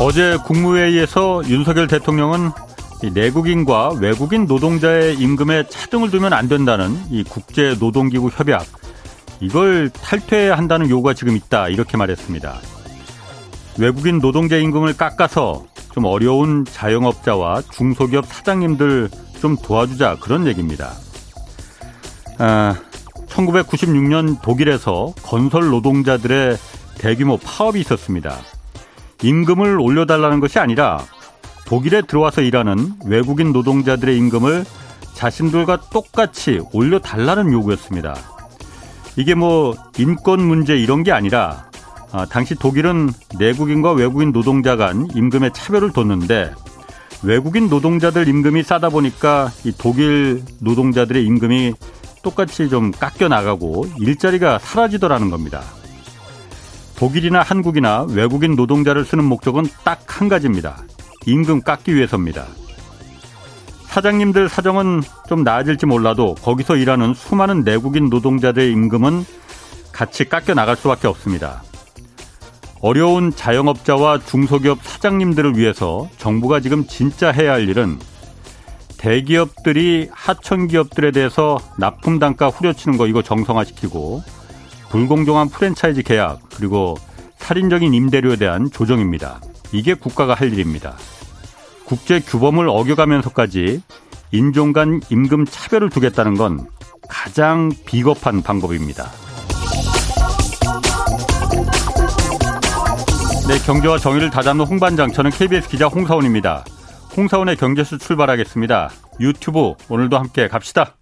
어제 국무회의에서 윤석열 대통령은 내국인과 외국인 노동자의 임금에 차등을 두면 안 된다는 이 국제노동기구 협약, 이걸 탈퇴해야 한다는 요구가 지금 있다, 이렇게 말했습니다. 외국인 노동자 임금을 깎아서 좀 어려운 자영업자와 중소기업 사장님들 좀 도와주자, 그런 얘기입니다. 1996년 독일에서 건설 노동자들의 대규모 파업이 있었습니다. 임금을 올려달라는 것이 아니라 독일에 들어와서 일하는 외국인 노동자들의 임금을 자신들과 똑같이 올려달라는 요구였습니다. 이게 뭐 인권 문제 이런 게 아니라 당시 독일은 내국인과 외국인 노동자 간 임금에 차별을 뒀는데 외국인 노동자들 임금이 싸다 보니까 이 독일 노동자들의 임금이 똑같이 좀 깎여 나가고 일자리가 사라지더라는 겁니다. 독일이나 한국이나 외국인 노동자를 쓰는 목적은 딱 한 가지입니다. 임금 깎기 위해서입니다. 사장님들 사정은 좀 나아질지 몰라도 거기서 일하는 수많은 내국인 노동자들의 임금은 같이 깎여 나갈 수밖에 없습니다. 어려운 자영업자와 중소기업 사장님들을 위해서 정부가 지금 진짜 해야 할 일은 대기업들이 하청기업들에 대해서 납품단가 후려치는 거, 이거 정상화시키고 불공정한 프랜차이즈 계약, 그리고 살인적인 임대료에 대한 조정입니다. 이게 국가가 할 일입니다. 국제 규범을 어겨가면서까지 인종 간 임금 차별을 두겠다는 건 가장 비겁한 방법입니다. 네, 경제와 정의를 다잡는 홍반장, 저는 KBS 기자 홍사원입니다. 홍사원의 경제수 출발하겠습니다. 유튜브 오늘도 함께 갑시다.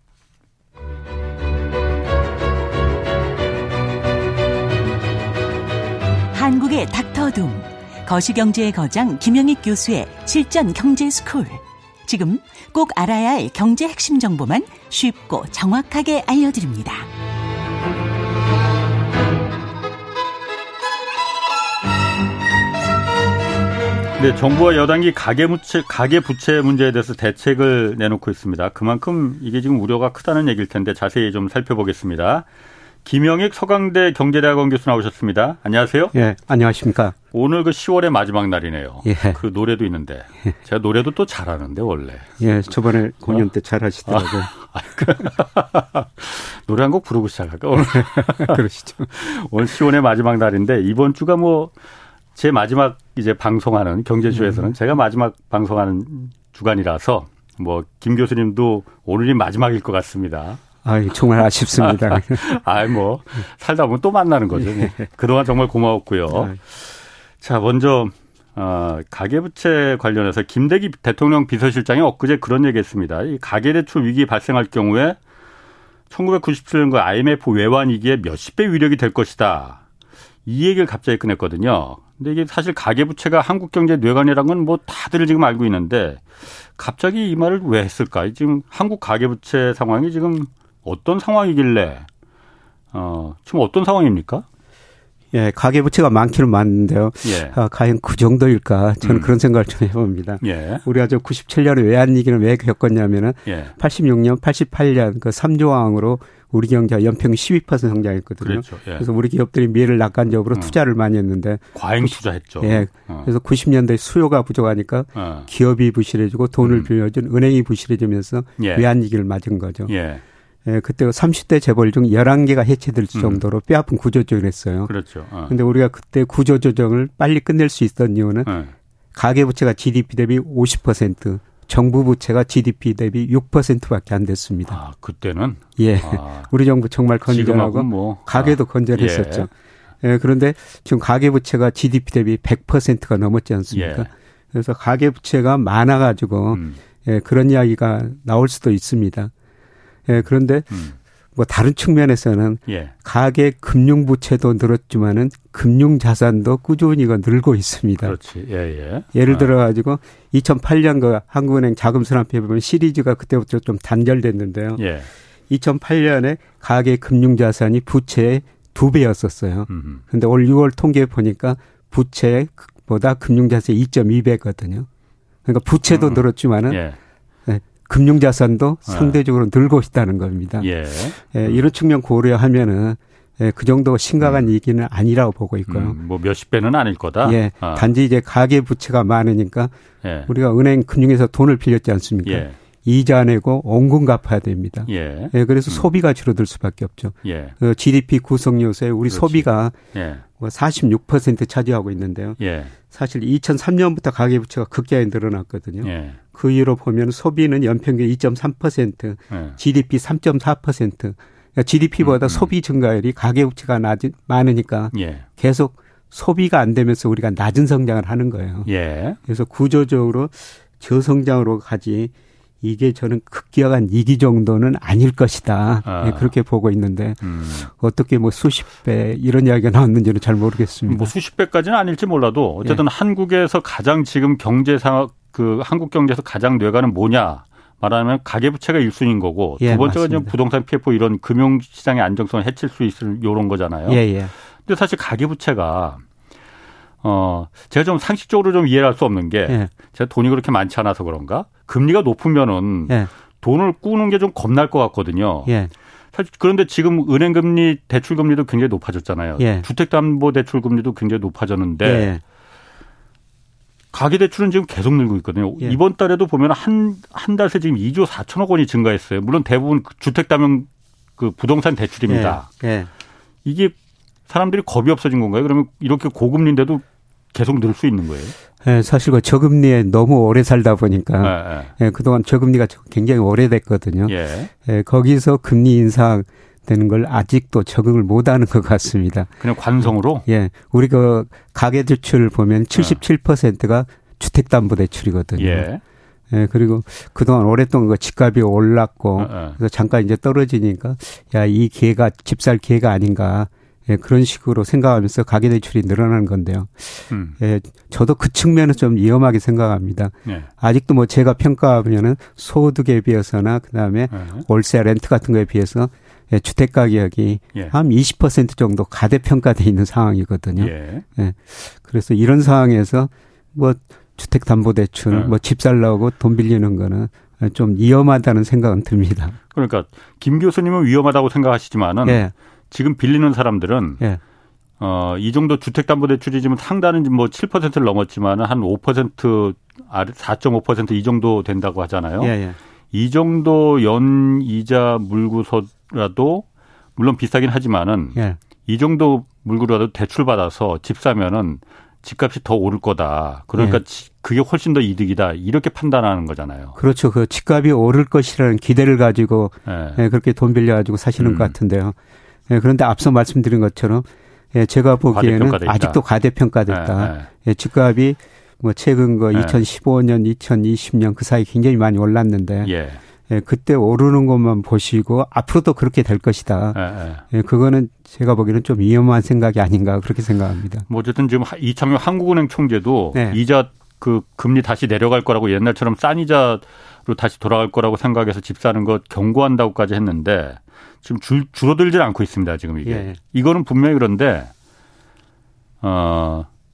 한국의 닥터둠, 거시경제의 거장 김영익 교수의 실전 경제 스쿨. 지금 꼭 알아야 할 경제 핵심 정보만 쉽고 정확하게 알려드립니다. 네, 정부와 여당이 가계 부채 문제에 대해서 대책을 내놓고 있습니다. 그만큼 이게 지금 우려가 크다는 얘기일 텐데 자세히 좀 살펴보겠습니다. 김영익 서강대 경제대학원 교수 나오셨습니다. 안녕하세요. 예, 안녕하십니까. 오늘 그 10월의 마지막 날이네요. 예. 그 노래도 있는데. 제가 노래도 또 잘하는데 원래. 예, 저번에 공연 때 잘하시더라고요. 노래 한 곡 부르고 시작할까 오늘. 그러시죠. 오늘 10월의 마지막 날인데 이번 주가 뭐 제 마지막 이제 방송하는 경제쇼에서는 제가 마지막 방송하는 주간이라서 뭐 김 교수님도 오늘이 마지막일 것 같습니다. 아, 정말 아쉽습니다. 아, 뭐 살다 보면 또 만나는 거죠. 뭐. 그동안 정말 고마웠고요. 자, 먼저 가계부채 관련해서 김대기 대통령 비서실장이 엊그제 그런 얘기했습니다. 이 가계대출 위기 발생할 경우에 1997년과 IMF 외환 위기에 몇십 배 위력이 될 것이다. 이 얘기를 갑자기 꺼냈거든요. 근데 이게 사실 가계부채가 한국 경제 뇌관이라는 건 뭐 다들 지금 알고 있는데 갑자기 이 말을 왜 했을까? 지금 한국 가계부채 상황이 지금 어떤 상황이길래 지금 어떤 상황입니까? 예, 가계부채가 많기는 많은데요. 예. 과연 그 정도일까? 저는 그런 생각을 좀 해봅니다. 예. 우리가 저 97년에 외환위기를 왜 겪었냐면은 86년, 88년 그 3조 왕으로 우리 경제가 연평균 12% 성장했거든요. 그렇죠. 예. 그래서 우리 기업들이 미래를 낙관적으로 투자를 많이 했는데. 과잉 투자했죠. 예. 그래서 90년대 수요가 부족하니까 기업이 부실해지고 돈을 빌려준 은행이 부실해지면서 외환위기를 맞은 거죠. 예. 예, 그때 30대 재벌 중 11개가 해체될 정도로 뼈아픈 구조조정을 했어요. 그렇죠. 그런데 우리가 그때 구조조정을 빨리 끝낼 수 있었던 이유는 가계부채가 GDP 대비 50%, 정부 부채가 GDP 대비 6%밖에 안 됐습니다. 아, 그때는? 예. 아, 우리 정부 정말 건전하고 뭐. 가계도 건전했었죠. 예. 예, 그런데 지금 가계부채가 GDP 대비 100%가 넘었지 않습니까? 예. 그래서 가계부채가 많아가지고 예, 그런 이야기가 나올 수도 있습니다. 예, 그런데 뭐 다른 측면에서는 가계 금융 부채도 늘었지만은 금융 자산도 꾸준히 늘고 있습니다. 그렇지. 예. 예를 들어 가지고 2008년 그 한국은행 자금 수납해 보면 시리즈가 그때부터 좀 단절됐는데요. 예. 2008년에 가계 금융 자산이 부채의 2배였었어요. 근데 올 6월 통계 보니까 부채보다 금융 자산이 2.2배거든요. 그러니까 부채도 늘었지만은 금융자산도 상대적으로 늘고 있다는 겁니다. 예. 예, 이런 측면 고려하면은 예, 그 정도 심각한 얘기는 아니라고 보고 있고요. 뭐 몇십 배는 아닐 거다. 예, 아. 단지 이제 가계 부채가 많으니까 예. 우리가 은행 금융에서 돈을 빌렸지 않습니까? 예. 이자 내고 원금 갚아야 됩니다. 예. 예, 그래서 소비가 줄어들 수밖에 없죠. 예. 그 GDP 구성 요소에 우리 그렇지. 소비가 예. 46% 차지하고 있는데요. 예. 사실 2003년부터 가계 부채가 급격히 늘어났거든요. 예. 그 이후로 보면 소비는 연평균 2.3%, 예. GDP 3.4%. GDP보다 소비 증가율이 가계부채가 많으니까 예. 계속 소비가 안 되면서 우리가 낮은 성장을 하는 거예요. 예. 그래서 구조적으로 저성장으로 가지 이게 저는 극격한 위기 정도는 아닐 것이다. 아. 네, 그렇게 보고 있는데 어떻게 뭐 수십 배 이런 이야기가 나왔는지는 잘 모르겠습니다. 뭐 수십 배까지는 아닐지 몰라도 어쨌든 예. 한국에서 가장 지금 경제상 그 한국 경제에서 가장 뇌가는 뭐냐. 말하면 가계부채가 1순위인 거고 예, 두 번째가 지금 부동산 PF 이런 금융시장의 안정성을 해칠 수 있을 이런 거잖아요. 예, 예. 근데 사실 가계부채가 제가 좀 상식적으로 좀 이해할 수 없는 게 예. 제가 돈이 그렇게 많지 않아서 그런가 금리가 높으면은 예. 돈을 꾸는 게 좀 겁날 것 같거든요. 예. 사실 그런데 지금 은행금리 대출금리도 굉장히 높아졌잖아요. 예. 주택담보대출금리도 굉장히 높아졌는데. 예. 가계대출은 지금 계속 늘고 있거든요. 예. 이번 달에도 보면 한 달 새 지금 2조 4천억 원이 증가했어요. 물론 대부분 주택담보 그 부동산 대출입니다. 예. 예. 이게 사람들이 겁이 없어진 건가요? 그러면 이렇게 고금리인데도 계속 늘 수 있는 거예요? 예, 사실 그 저금리에 너무 오래 살다 보니까 예, 그동안 저금리가 굉장히 오래됐거든요. 예. 예, 거기서 금리 인상 되는 걸 아직도 적응을 못하는 것 같습니다. 그냥 관성으로? 예, 우리 그 가계대출 보면 77%가 주택담보대출이거든요. 예. 예, 그리고 그동안 오랫동안 그 집값이 올랐고 그래서 잠깐 이제 떨어지니까 야, 이 기회가 집살 기회가 아닌가 예, 그런 식으로 생각하면서 가계대출이 늘어나는 건데요. 예, 저도 그 측면에서 좀 위험하게 생각합니다. 예. 아직도 뭐 제가 평가하면은 소득에 비해서나 그다음에 월세 렌트 같은 거에 비해서 예, 주택 가격이 예. 한 20% 정도 가대평가돼 있는 상황이거든요. 예. 예. 그래서 이런 상황에서 뭐 주택 담보 대출, 뭐 집 살라고 돈 빌리는 거는 좀 위험하다는 생각은 듭니다. 그러니까 김 교수님은 위험하다고 생각하시지만은 예. 지금 빌리는 사람들은 예. 이 정도 주택 담보 대출이 지금 상단은 뭐 7%를 넘었지만은 한 5% 4.5% 이 정도 된다고 하잖아요. 예, 예. 이 정도 연 이자 물고서라도 물론 비싸긴 하지만은 예. 이 정도 물고라도 대출 받아서 집 사면은 집값이 더 오를 거다. 그러니까 예. 그게 훨씬 더 이득이다. 이렇게 판단하는 거잖아요. 그렇죠. 그 집값이 오를 것이라는 기대를 가지고 예. 예, 그렇게 돈 빌려 가지고 사시는 것 같은데요. 예, 그런데 앞서 말씀드린 것처럼 예, 제가 보기에는 가대평가됐다. 아직도 가대평가됐다. 예, 예. 예, 집값이 뭐 최근 거 2015년, 2020년 그 사이 굉장히 많이 올랐는데 예. 예, 그때 오르는 것만 보시고 앞으로도 그렇게 될 것이다. 예, 그거는 제가 보기에는 좀 위험한 생각이 아닌가 그렇게 생각합니다. 뭐 어쨌든 지금 이창용 한국은행 총재도 예. 이자 그 금리 다시 내려갈 거라고 옛날처럼 싼 이자로 다시 돌아갈 거라고 생각해서 집 사는 것 경고한다고까지 했는데 지금 줄어들지 않고 있습니다. 지금 이게 예. 이거는 분명히 그런데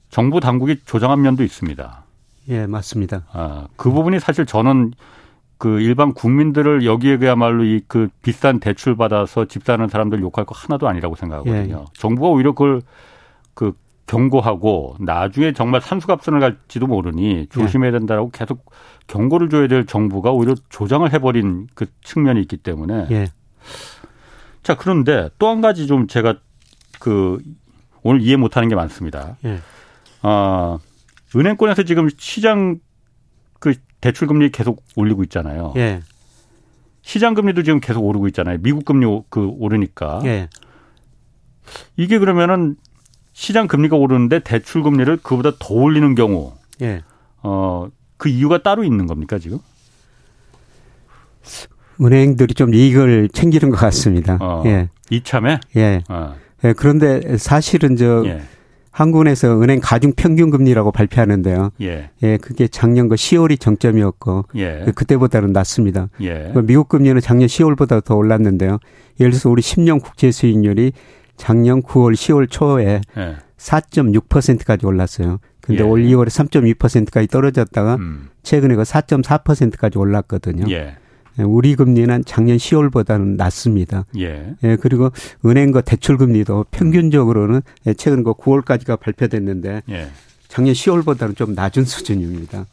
정부 당국이 조장한 면도 있습니다. 예, 맞습니다. 아, 그 부분이 사실 저는 그 일반 국민들을 여기에 그야말로 이 그 비싼 대출 받아서 집 사는 사람들 욕할 거 하나도 아니라고 생각하거든요. 예. 정부가 오히려 그걸 그 경고하고 나중에 정말 산수갑선을 갈지도 모르니 조심해야 된다라고 계속 경고를 줘야 될 정부가 오히려 조장을 해버린 그 측면이 있기 때문에. 예. 자, 그런데 또 한 가지 좀 제가 그 오늘 이해 못하는 게 많습니다. 예. 은행권에서 지금 시장 그 대출 금리 계속 올리고 있잖아요. 예. 시장 금리도 지금 계속 오르고 있잖아요. 미국 금리 그 오르니까. 예. 이게 그러면은 시장 금리가 오르는데 대출 금리를 그보다 더 올리는 경우, 예. 그 이유가 따로 있는 겁니까 지금? 은행들이 좀 이익을 챙기는 것 같습니다. 예. 이참에. 예. 예. 그런데 사실은 예. 한국은행에서 은행 가중 평균 금리라고 발표하는데요. 예. 예, 그게 작년 10월이 정점이었고 예. 그때보다는 낮습니다. 예. 미국 금리는 작년 10월보다 더 올랐는데요. 예를 들어서 우리 10년 국채 수익률이 작년 9월, 10월 초에 예. 4.6%까지 올랐어요. 그런데 예. 올 2월에 3.2%까지 떨어졌다가 최근에 4.4%까지 올랐거든요. 예. 우리 금리는 작년 10월보다는 낮습니다. 예. 예, 그리고 은행과 대출 금리도 평균적으로는 최근 9월까지가 발표됐는데 예. 작년 10월보다는 좀 낮은 수준입니다.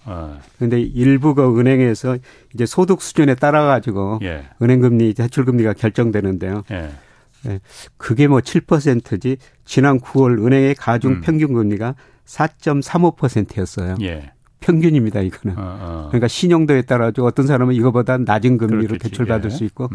그런데 일부가 은행에서 이제 소득 수준에 따라 가지고 예. 은행 금리, 대출 금리가 결정되는데요. 예. 예, 그게 7%지 지난 9월 은행의 가중 평균 금리가 4.35%였어요. 예. 평균입니다, 이거는. 그러니까 신용도에 따라 어떤 사람은 이거보다 낮은 금리로 그렇겠지. 대출받을 예. 수 있고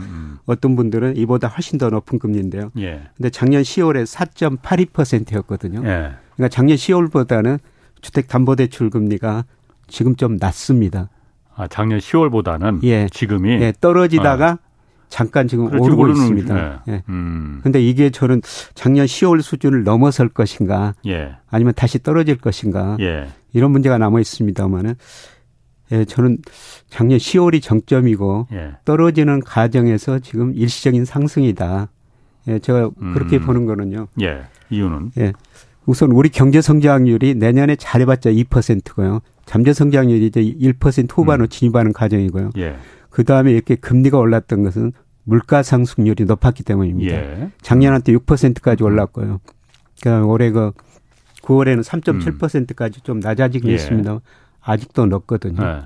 어떤 분들은 이보다 훨씬 더 높은 금리인데요. 그런데 예. 작년 10월에 4.82%였거든요. 예. 그러니까 작년 10월보다는 주택담보대출 금리가 지금 좀 낮습니다. 아, 작년 10월보다는 예. 지금이? 예, 떨어지다가 잠깐 지금 오르고 있습니다. 네. 예. 근데 이게 저는 작년 10월 수준을 넘어설 것인가 예. 아니면 다시 떨어질 것인가 예. 이런 문제가 남아 있습니다만은 예, 저는 작년 10월이 정점이고 예. 떨어지는 과정에서 지금 일시적인 상승이다. 예, 제가 그렇게 보는 거는요. 예. 이유는? 예. 우선 우리 경제 성장률이 내년에 잘해봤자 2%고요. 잠재 성장률이 이제 1% 후반으로 진입하는 과정이고요. 예. 그다음에 이렇게 금리가 올랐던 것은 물가 상승률이 높았기 때문입니다. 예. 작년한테 6%까지 올랐고요. 그러니까 올해 9월에는 3.7%까지 좀 낮아지긴 했습니다. 예. 아직도 높거든요.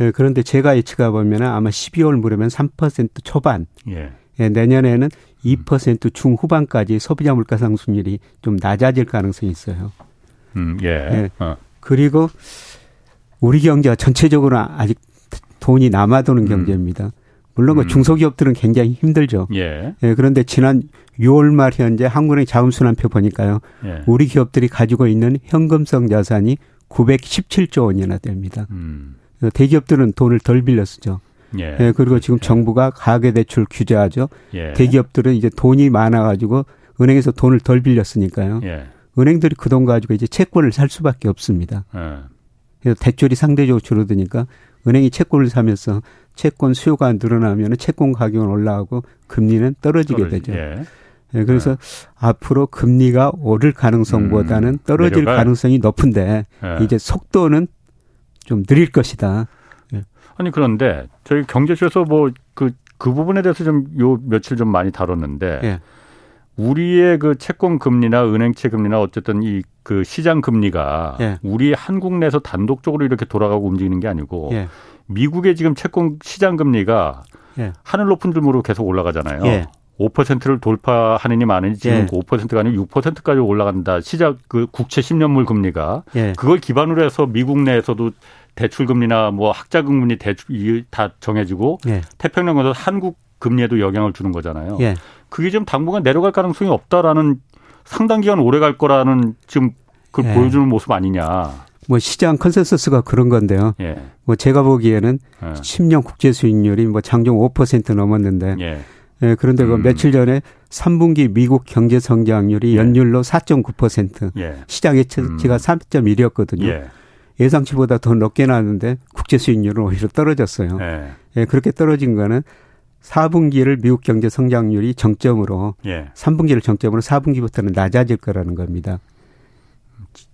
예. 예, 그런데 제가 예측해 보면 아마 12월 무렵엔 3% 초반, 예. 예, 내년에는 2% 중후반까지 소비자 물가 상승률이 좀 낮아질 가능성이 있어요. 예. 예. 그리고 우리 경제가 전체적으로 아직 돈이 남아도는 경제입니다. 물론 중소기업들은 굉장히 힘들죠. 예. 예, 그런데 지난 6월 말 현재 한국은행 자금순환표 보니까요. 예. 우리 기업들이 가지고 있는 현금성 자산이 917조 원이나 됩니다. 대기업들은 돈을 덜 빌려 쓰죠. 예. 예, 그리고 지금 정부가 가계대출 규제하죠. 예. 대기업들은 이제 돈이 많아가지고 은행에서 돈을 덜 빌렸으니까요. 예. 은행들이 그 돈 가지고 이제 채권을 살 수밖에 없습니다. 예. 그래서 대출이 상대적으로 줄어드니까 은행이 채권을 사면서 채권 수요가 늘어나면 채권 가격은 올라가고 금리는 떨어지게 되죠. 예. 예, 그래서 앞으로 금리가 오를 가능성보다는 떨어질 내려가? 가능성이 높은데 예. 이제 속도는 좀 느릴 것이다. 예. 아니 그런데 저희 경제쇼에서 그 부분에 대해서 좀 요 며칠 좀 많이 다뤘는데 예. 우리의 그 채권 금리나 은행채 금리나 어쨌든 이 그 시장 금리가 예. 우리 한국 내에서 단독적으로 이렇게 돌아가고 움직이는 게 아니고 예. 미국의 지금 채권 시장 금리가 예. 하늘 높은 줄모르고 계속 올라가잖아요. 예. 5%를 돌파하느니 마느니 지금 예. 5%가 아니고 6%까지 올라간다. 시작 그 국채 10년물 금리가 예. 그걸 기반으로 해서 미국 내에서도 대출 금리나 학자금 금리 대출 다 정해지고 예. 태평양 건너서 한국 금리에도 영향을 주는 거잖아요. 예. 그게 지금 당분간 내려갈 가능성이 없다라는 상당 기간 오래 갈 거라는 지금 그걸 예. 보여주는 모습 아니냐. 시장 컨센서스가 그런 건데요. 예. 제가 보기에는 10년 국제 수익률이 장중 5% 넘었는데 예. 예, 그런데 며칠 전에 3분기 미국 경제 성장률이 연율로 예. 4.9% 예. 시장 예측치가 3.1이었거든요. 예. 예상치보다 더 높게 나왔는데 국제 수익률은 오히려 떨어졌어요. 예. 예, 그렇게 떨어진 거는 4분기를 미국 경제 성장률이 정점으로 예. 3분기를 정점으로 4분기부터는 낮아질 거라는 겁니다.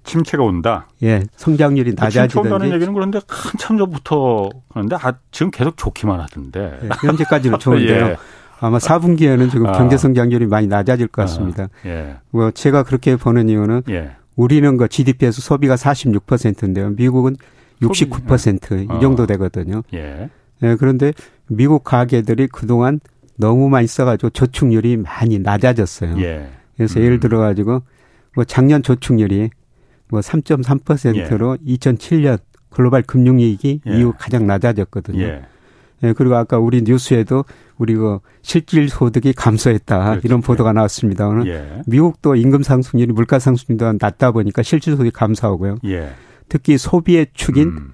침체가 온다. 예, 성장률이 낮아지든지. 침체 온다는 얘기는 그런데 한참 전부터 그런데 지금 계속 좋기만 하던데. 예, 현재까지는 좋은데요. 예. 아마 4분기에는 지금 경제 성장률이 많이 낮아질 것 같습니다. 예. 제가 그렇게 보는 이유는 예. 우리는 GDP에서 소비가 46%인데요. 미국은 69% 이 정도 되거든요. 예. 예, 그런데 미국 가계들이 그동안 너무 많이 써가지고 저축률이 많이 낮아졌어요. 예. 그래서 예를 들어가지고 작년 저축률이 3.3%로 예. 2007년 글로벌 금융위기 예. 이후 가장 낮아졌거든요. 예. 예, 그리고 아까 우리 뉴스에도 우리 실질 소득이 감소했다 그렇지. 이런 보도가 나왔습니다. 오늘 예. 미국도 임금 상승률이 물가 상승률보다 낮다 보니까 실질 소득이 감소하고요. 예. 특히 소비의 축인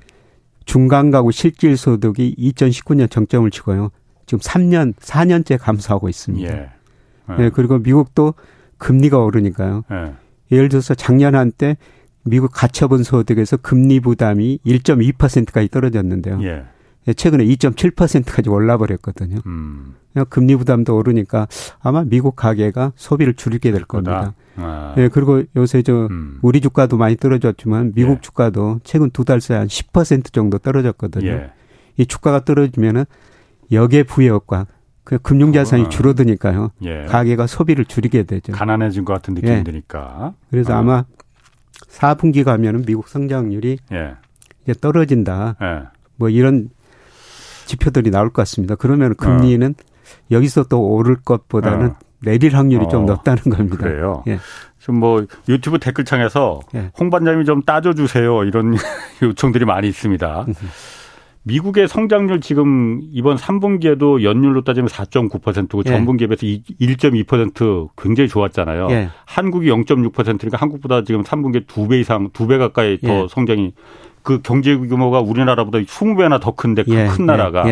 중간 가구 실질 소득이 2019년 정점을 치고요. 지금 4년째 감소하고 있습니다. 예. 예, 그리고 미국도 금리가 오르니까요. 예. 예를 들어서 작년 한때 미국 가처분 소득에서 금리 부담이 1.2%까지 떨어졌는데요. 예. 최근에 2.7%까지 올라버렸거든요. 금리 부담도 오르니까 아마 미국 가계가 소비를 줄이게 될 겁니다. 아. 예, 그리고 요새 우리 주가도 많이 떨어졌지만 미국 예. 주가도 최근 두 달 사이 한 10% 정도 떨어졌거든요. 예. 이 주가가 떨어지면은 역의 부여과 그 금융자산이 줄어드니까요. 예. 가계가 소비를 줄이게 되죠. 가난해진 것 같은 느낌이 드니까. 그래서 아마 4분기 가면은 미국 성장률이 이제 떨어진다. 뭐 이런 지표들이 나올 것 같습니다. 그러면 금리는 여기서 또 오를 것보다는 내릴 확률이 좀 높다는 겁니다. 그래요. 예. 지금 뭐 유튜브 댓글창에서 홍 반장님이 좀 따져주세요. 이런 요청들이 많이 있습니다. 미국의 성장률 지금 이번 3분기에도 연율로 따지면 4.9%고 전분기에 비해서 1.2% 굉장히 좋았잖아요. 한국이 0.6%니까 한국보다 지금 3분기에 2배 이상, 2배 가까이 더 성장이 그 경제 규모가 우리나라보다 20배나 더 큰데 그 큰 나라가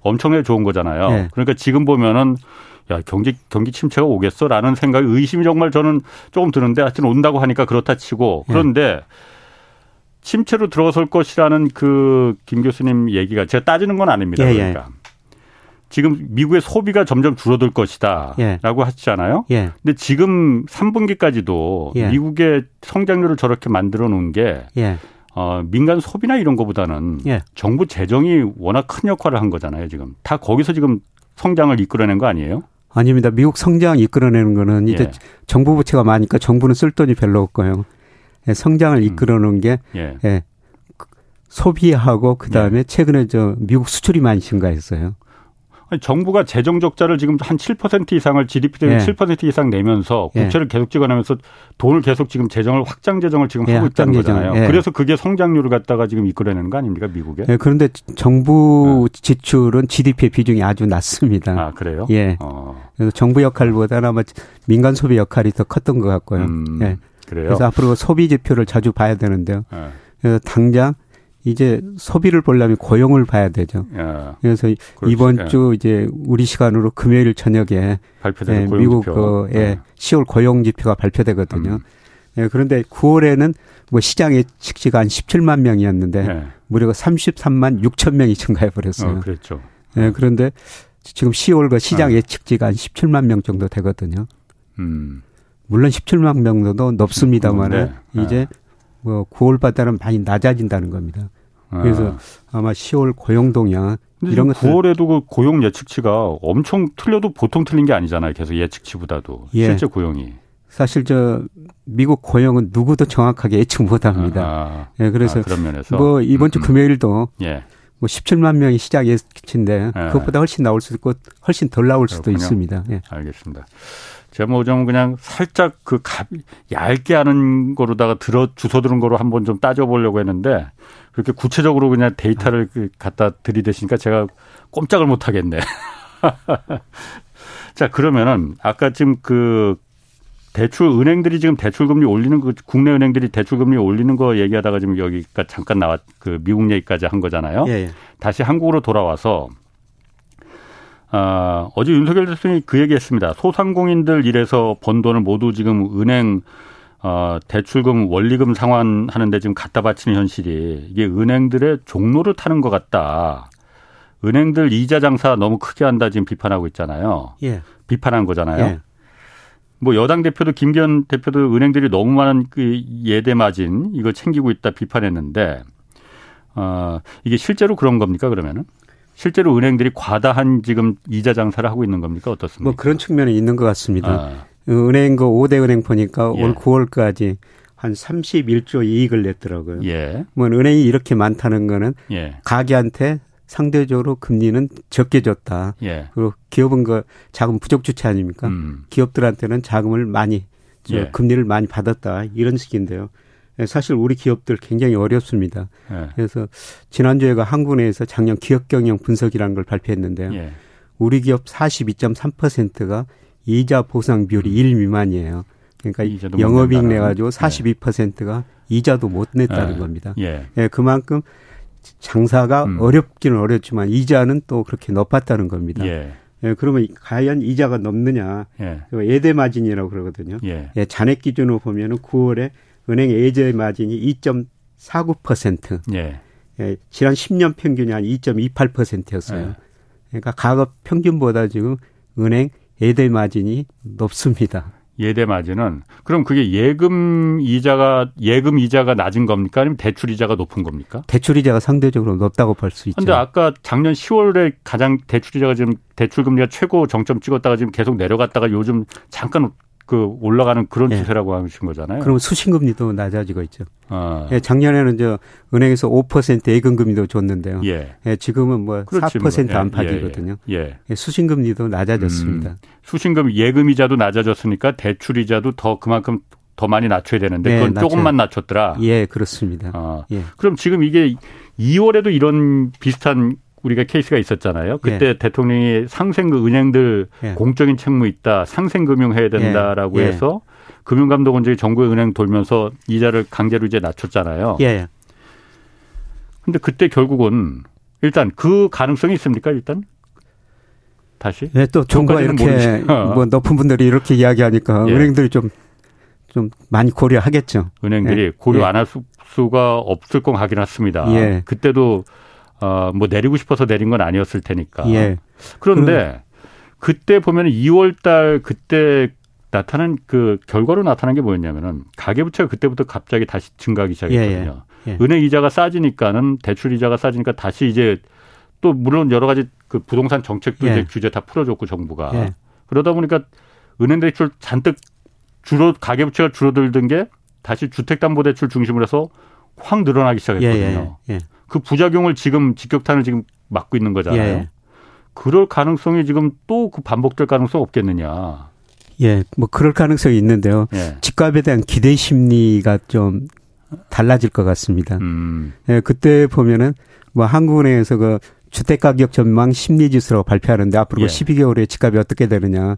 엄청나게 좋은 거잖아요. 그러니까 지금 보면은 야, 경기 침체가 오겠어라는 생각이 의심이 정말 저는 조금 드는데 하여튼 온다고 하니까 그렇다 치고 그런데 침체로 들어설 것이라는 그 김 교수님 얘기가 제가 따지는 건 아닙니다. 그러니까 지금 미국의 소비가 점점 줄어들 것이다 라고 하시잖아요. 근데 지금 3분기까지도 미국의 성장률을 저렇게 만들어 놓은 게 민간 소비나 이런 것보다는 정부 재정이 워낙 큰 역할을 한 거잖아요. 지금 다 거기서 지금 성장을 이끌어낸 거 아니에요? 아닙니다. 미국 성장 이끌어내는 거는 이제 정부 부채가 많으니까 정부는 쓸 돈이 별로 없고요. 성장을 이끌어놓은 게 소비하고 그다음에 최근에 저 미국 수출이 많이 증가했어요. 아니, 정부가 재정 적자를 지금 한 7% 이상을 GDP 대비 7% 이상 내면서 국채를 계속 찍어내면서 돈을 계속 지금 재정을 확장 재정을 지금 하고 있다는 거잖아요. 그래서 그게 성장률을 갖다가 지금 이끌어내는 거 아닙니까 미국에? 그런데 정부 지출은 GDP의 비중이 아주 낮습니다. 아 그래요? 그래서 정부 역할보다는 아마 민간 소비 역할이 더 컸던 것 같고요. 그래요? 그래서 앞으로 소비 지표를 자주 봐야 되는데요. 그래서 당장 이제 소비를 보려면 고용을 봐야 되죠. 그래서 이번 주 이제 우리 시간으로 금요일 저녁에 발표되는 미국 그 10월 고용 지표가 발표되거든요. 그런데 9월에는 뭐 시장의 직지가 한 17만 명이었는데 무려 33만 6천 명이 증가해 버렸어요. 그랬죠. 그런데 지금 10월 그 시장 예측지가 한 17만 명 정도 되거든요. 물론 17만 명도 높습니다만 이제 뭐 9월보다는 많이 낮아진다는 겁니다. 그래서 아마 10월 고용 동향 이런 것들. 9월에도 그 고용 예측치가 엄청 틀려도 보통 틀린 게 아니잖아요. 계속 예측치보다도 실제 고용이. 사실 저 미국 고용은 누구도 정확하게 예측 못합니다. 그래서 그런 면에서. 뭐 이번 주 금요일도 뭐 17만 명이 시작 예측치인데 그것보다 훨씬 나올 수도 있고 훨씬 덜 나올 수도 있습니다. 알겠습니다. 제가 뭐 좀 그냥 살짝 그 얇게 하는 거로다가 주워들은 거로 한번 좀 따져보려고 했는데 그렇게 구체적으로 그냥 데이터를 갖다 들이대시니까 제가 꼼짝을 못 하겠네. 자, 그러면은 아까 지금 그 은행들이 지금 대출금리 올리는 그 국내 은행들이 대출금리 올리는 거 얘기하다가 지금 여기까지 잠깐 그 미국 얘기까지 한 거잖아요. 다시 한국으로 돌아와서 어제 윤석열 대통령이 그 얘기했습니다. 소상공인들 일해서 번 돈을 모두 지금 은행 대출금 원리금 상환하는데 지금 갖다 바치는 현실이 이게 은행들의 종로를 타는 것 같다. 은행들 이자 장사 너무 크게 한다 지금 비판하고 있잖아요. 비판한 거잖아요. 뭐 여당 대표도 김기현 대표도 은행들이 너무 많은 그 예대 마진 이거 챙기고 있다 비판했는데 이게 실제로 그런 겁니까 그러면은? 실제로 은행들이 과다한 지금 이자 장사를 하고 있는 겁니까? 어떻습니까? 뭐 그런 측면이 있는 것 같습니다. 은행 5대 은행 보니까 올 9월까지 한 31조 이익을 냈더라고요. 뭐 은행이 이렇게 많다는 거는 가게한테 상대적으로 금리는 적게 줬다. 그리고 기업은 그 자금 부족 주체 아닙니까? 기업들한테는 자금을 많이 금리를 많이 받았다. 이런 식인데요. 사실 우리 기업들 굉장히 어렵습니다. 그래서 지난주에가 한국은행에서 작년 기업경영 분석이라는 걸 발표했는데요. 우리 기업 42.3%가 이자 보상 비율이 1 미만이에요. 그러니까 영업이익 내가지고 42%가 이자도 못 냈다는 겁니다. 그만큼 장사가 어렵기는 어렵지만 이자는 또 그렇게 높았다는 겁니다. 그러면 과연 이자가 넘느냐. 예대 마진이라고 그러거든요. 잔액 기준으로 보면 9월에 은행 예대 마진이 2.49%. 지난 10년 평균이 한 2.28%였어요. 그러니까 과거 평균보다 지금 은행 예대 마진이 높습니다. 예대 마진은 그럼 그게 예금 이자가 낮은 겁니까? 아니면 대출 이자가 높은 겁니까? 대출 이자가 상대적으로 높다고 볼 수 있죠. 그런데 아까 작년 10월에 가장 대출 이자가 지금 대출 금리가 최고 정점 찍었다가 지금 계속 내려갔다가 요즘 잠깐 그 올라가는 그런 추세라고 하신 거잖아요. 그럼 수신금리도 낮아지고 있죠. 아. 예, 작년에는 저 은행에서 5% 예금금리도 줬는데요. 예. 예, 지금은 뭐 4% 안팎이거든요. 예. 수신금리도 낮아졌습니다. 수신금 예금이자도 낮아졌으니까 대출이자도 더 그만큼 더 많이 낮춰야 되는데 그건 낮춰요. 조금만 낮췄더라. 예, 그렇습니다. 아. 예. 그럼 지금 이게 2월에도 이런 비슷한 우리가 케이스가 있었잖아요. 그때 대통령이 상생금 은행들 공적인 책무 있다. 상생금융 해야 된다라고 해서 금융감독원장이 전국의 은행 돌면서 이자를 강제로 이제 낮췄잖아요. 예. 근데 그때 결국은 일단 그 가능성이 있습니까? 일단 다시? 네, 또 정부가 이렇게 뭐 높은 분들이 이렇게 이야기하니까 은행들이 좀 많이 고려하겠죠. 은행들이 고려 안 할 수가 없을 것 같긴 했습니다. 그때도 뭐 내리고 싶어서 내린 건 아니었을 테니까. 그런데 그때 보면 2월 달 그때 나타난 그 결과로 나타난 게 뭐였냐면은 가계부채가 그때부터 갑자기 다시 증가하기 시작했거든요. 은행 이자가 싸지니까는 대출 이자가 싸지니까 다시 이제 또 물론 여러 가지 그 부동산 정책도 이제 규제 다 풀어줬고 정부가. 그러다 보니까 은행 대출 잔뜩 가계부채가 줄어들던 게 다시 주택담보대출 중심으로 해서 확 늘어나기 시작했거든요. 그 부작용을 지금 직격탄을 지금 막고 있는 거잖아요. 그럴 가능성이 지금 또 그 반복될 가능성 없겠느냐. 뭐 그럴 가능성이 있는데요. 집값에 대한 기대 심리가 좀 달라질 것 같습니다. 그때 보면은 뭐 한국은행에서 그 주택가격 전망 심리지수라고 발표하는데 앞으로 12개월에 집값이 어떻게 되느냐.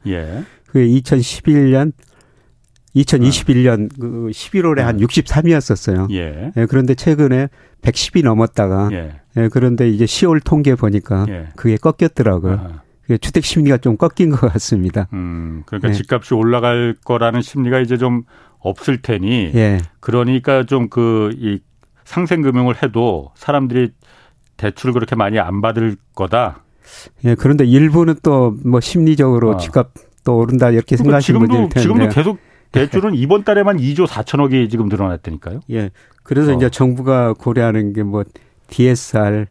그게 2021년 11월에 한 63이었었어요. 그런데 최근에 110이 넘었다가 그런데 이제 10월 통계 보니까 그게 꺾였더라고요. 그게 주택 심리가 좀 꺾인 것 같습니다. 그러니까 집값이 올라갈 거라는 심리가 이제 좀 없을 테니 그러니까 좀 이 상생금융을 해도 사람들이 대출을 그렇게 많이 안 받을 거다. 그런데 일부는 또 뭐 심리적으로 집값 또 오른다 이렇게 생각하시는 분들일 텐데 지금도 계속 대출은 이번 달에만 2조 4천억이 지금 늘어났다니까요. 그래서 이제 정부가 고려하는 게 뭐 DSR,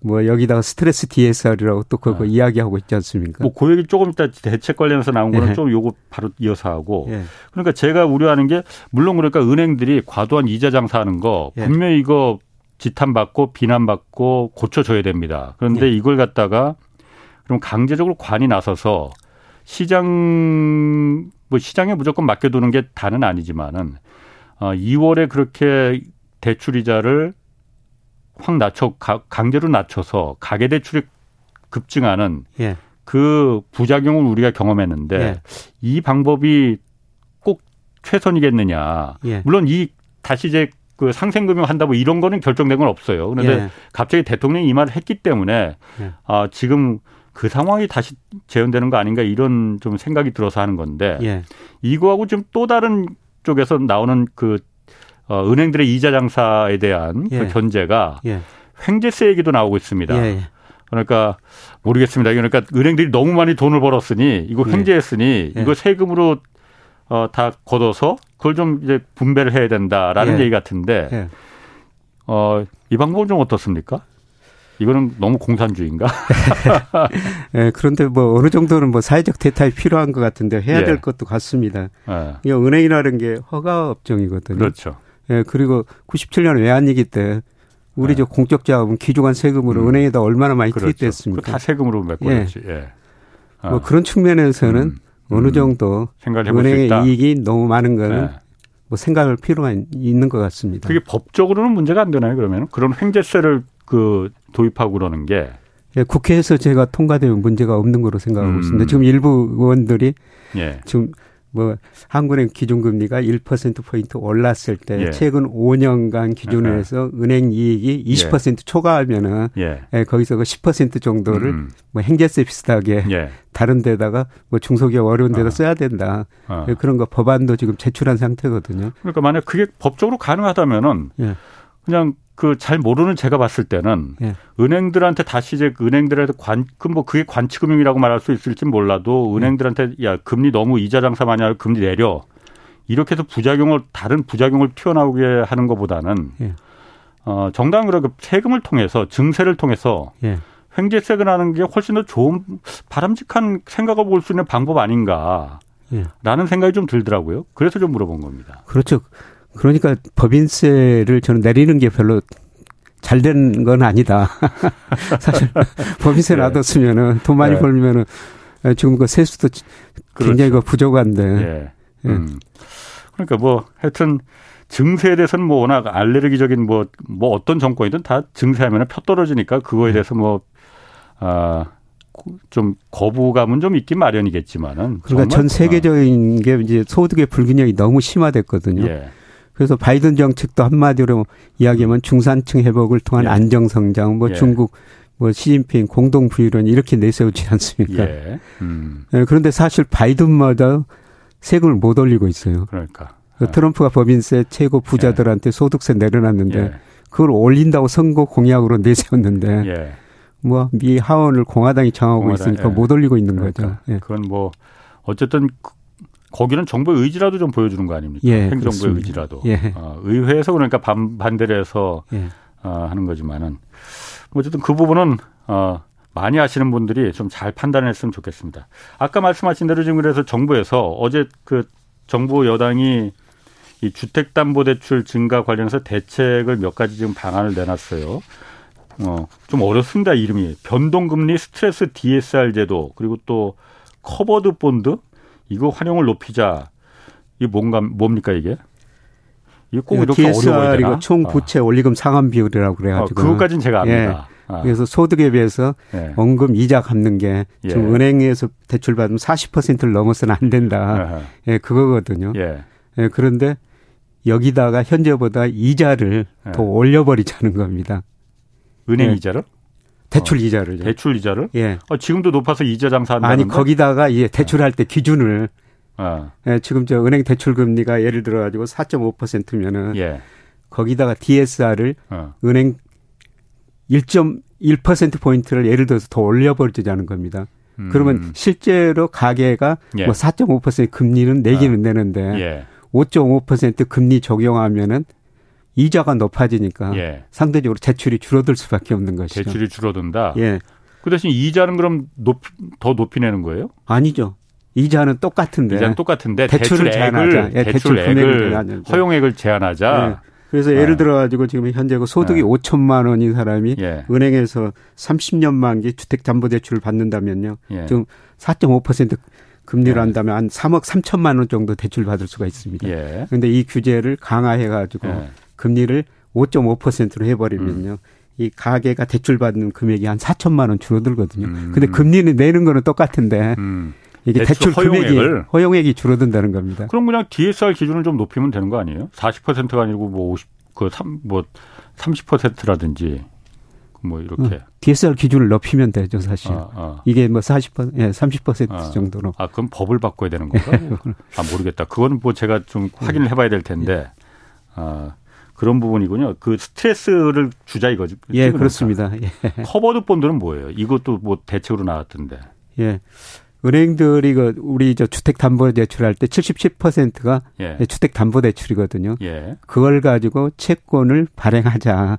뭐 여기다가 스트레스 DSR이라고 또 그거 이야기하고 있지 않습니까? 뭐 그 얘기 조금 이따 대책 관련해서 나온 거는 좀 요거 바로 이어서 하고. 그러니까 제가 우려하는 게 물론 그러니까 은행들이 과도한 이자 장사하는 거 분명히 이거 지탄받고 비난받고 고쳐줘야 됩니다. 그런데 이걸 갖다가 그럼 강제적으로 관이 나서서 시장에 무조건 맡겨두는 게 다는 아니지만은 2월에 그렇게 대출 이자를 확 강제로 낮춰서 가계 대출이 급증하는 그 부작용을 우리가 경험했는데 이 방법이 꼭 최선이겠느냐? 물론 다시 이제 그 상생금융 한다고 이런 거는 결정된 건 없어요. 그런데 갑자기 대통령이 이 말을 했기 때문에 지금 그 상황이 다시 재현되는 거 아닌가 이런 좀 생각이 들어서 하는 건데 이거하고 지금 또 다른 쪽에서 나오는 그 은행들의 이자 장사에 대한 그 견제가 횡재세 얘기도 나오고 있습니다. 그러니까 모르겠습니다. 그러니까 은행들이 너무 많이 돈을 벌었으니 이거 횡재했으니 이거 세금으로 다 걷어서 그걸 좀 이제 분배를 해야 된다라는 얘기 같은데 이 방법은 좀 어떻습니까? 이거는 너무 공산주의인가? 그런데 뭐 어느 정도는 뭐 사회적 대타협이 필요한 것 같은데 해야 될 것도 같습니다. 이게 은행이라는 게 허가 업종이거든요. 그렇죠. 그리고 97년 외환위기 때 우리 저 공적자금 기조간 세금으로 은행에다 얼마나 많이 투입됐습니까? 그렇죠. 다 세금으로 메꿔냈지. 뭐 그런 측면에서는 어느 정도 은행의 이익이 너무 많은 거는 뭐 생각할 필요가 있는 것 같습니다. 그게 법적으로는 문제가 안 되나요? 그러면 그런 횡재세를 그 도입하고 그러는 게 국회에서 제가 통과되면 문제가 없는 거로 생각하고 있습니다. 지금 일부 의원들이 지금 뭐 한국은행 기준금리가 1%포인트 올랐을 때 최근 5년간 기준으로 해서 은행 이익이 20% 초과하면은 거기서 그 10% 정도를 뭐 행제세 비슷하게 다른 데다가 뭐 중소기업 어려운 데다 써야 된다. 그런 거 법안도 지금 제출한 상태거든요. 그러니까 만약 그게 법적으로 가능하다면은 그냥 그 잘 모르는 제가 봤을 때는 예. 은행들한테 다시 이제 은행들한테 그게 관치금융이라고 말할 수 있을지 몰라도 은행들한테 야 금리 너무 이자 장사 많이 하고 금리 내려 이렇게 해서 부작용을 다른 부작용을 튀어나오게 하는 것보다는 예. 정당으로 그 세금을 통해서 증세를 통해서 예. 횡재세를 하는 게 훨씬 더 좋은 바람직한 생각을 볼 수 있는 방법 아닌가라는 예. 생각이 좀 들더라고요. 그래서 좀 물어본 겁니다. 그렇죠. 그러니까 법인세를 저는 내리는 게 별로 잘 된 건 아니다. 사실 법인세 놔뒀으면은 돈 많이 예. 벌면은 지금 그 세수도 그렇죠. 굉장히 그 부족한데. 예. 그러니까 뭐 하여튼 증세에 대해서는 뭐 워낙 알레르기적인 뭐 어떤 정권이든 다 증세하면은 펴 떨어지니까 그거에 대해서 뭐 좀 거부감은 좀 있기 마련이겠지만은. 그러니까 전 세계적인 게 이제 소득의 불균형이 너무 심화됐거든요. 예. 그래서 바이든 정책도 한마디로 이야기하면 중산층 회복을 통한 예. 안정성장, 뭐 예. 중국, 뭐 시진핑 공동부유론 이렇게 내세우지 않습니까? 예. 그런데 사실 바이든마다 세금을 못 올리고 있어요. 그러니까. 트럼프가 법인세 최고 부자들한테 예. 소득세 내려놨는데 예. 그걸 올린다고 선거 공약으로 내세웠는데 예. 뭐 미 하원을 공화당이 장악하고 있으니까 예. 못 올리고 있는 그러니까. 거죠. 예. 그건 뭐 어쨌든 거기는 정부의 의지라도 좀 보여주는 거 아닙니까? 예, 행정부의 그렇습니다. 의지라도. 예. 의회에서 그러니까 반대를 해서 예. 하는 거지만은 어쨌든 그 부분은 많이 아시는 분들이 좀 잘 판단했으면 좋겠습니다. 아까 말씀하신 대로 지금 그래서 정부에서 어제 그 정부 여당이 이 주택담보대출 증가 관련해서 대책을 몇 가지 지금 방안을 내놨어요. 좀 어렵습니다. 이름이. 변동금리 스트레스 DSR 제도 그리고 또 커버드 본드 이거 활용을 높이자. 이게 뭡니까 이게? 이거 꼭 이렇게 어려워야 되나? DSR 이거 총 부채 원리금 상환 비율이라고 그래가지고. 그것까지는 제가 압니다. 예. 그래서 소득에 비해서 예. 원금 이자 갚는 게 지금 예. 은행에서 대출받으면 40%를 넘어서는 안 된다. 예, 그거거든요. 예. 예, 그런데 여기다가 현재보다 이자를 예. 더 올려버리자는 겁니다. 은행 예. 이자를? 대출 이자를. 대출 이자를? 예. 지금도 높아서 이자 장사한다는 아니, 거기다가 예, 대출할 때 기준을. 예, 지금 저 은행 대출 금리가 예를 들어가지고 4.5%면은. 예. 거기다가 DSR을 은행 1.1%포인트를 예를 들어서 더 올려버리자는 겁니다. 그러면 실제로 가계가 예. 뭐 4.5% 금리는 내기는 내는데. 예. 5.5% 금리 적용하면은 이자가 높아지니까 예. 상대적으로 대출이 줄어들 수밖에 없는 것이죠. 대출이 줄어든다. 예. 그 대신 이자는 그럼 더 높이내는 거예요? 아니죠. 이자는 똑같은데. 이자는 똑같은데 대출액을 제한하자. 예, 대출 금액을 허용액을 제한하자. 예. 그래서 예를 들어가지고 지금 현재 그 소득이 5천만 원인 사람이 예. 은행에서 30년 만기 주택담보대출을 받는다면요. 예. 지금 4.5% 금리로 한다면 한 3억 3천만 원 정도 대출 받을 수가 있습니다. 예. 그런데 이 규제를 강화해가지고. 예. 금리를 5.5%로 해버리면요. 이 가계가 대출받는 금액이 한 4천만 원 줄어들거든요. 근데 금리는 내는 거는 똑같은데 이게 대출 금액이 허용액이 줄어든다는 겁니다. 그럼 그냥 DSR 기준을 좀 높이면 되는 거 아니에요? 40%가 아니고 뭐 30%라든지 뭐 이렇게. DSR 기준을 높이면 되죠, 사실. 이게 뭐 30% 정도로. 그럼 법을 바꿔야 되는 건가? 모르겠다. 그건 뭐 제가 좀 확인을 해봐야 될 텐데. 그런 부분이군요. 그 스트레스를 주자 이거죠. 예, 그렇습니다. 예. 커버드 본드는 뭐예요? 이것도 뭐 대책으로 나왔던데. 예. 은행들이 우리 주택담보대출할 때 77%가 예. 주택담보대출이거든요. 예. 그걸 가지고 채권을 발행하자.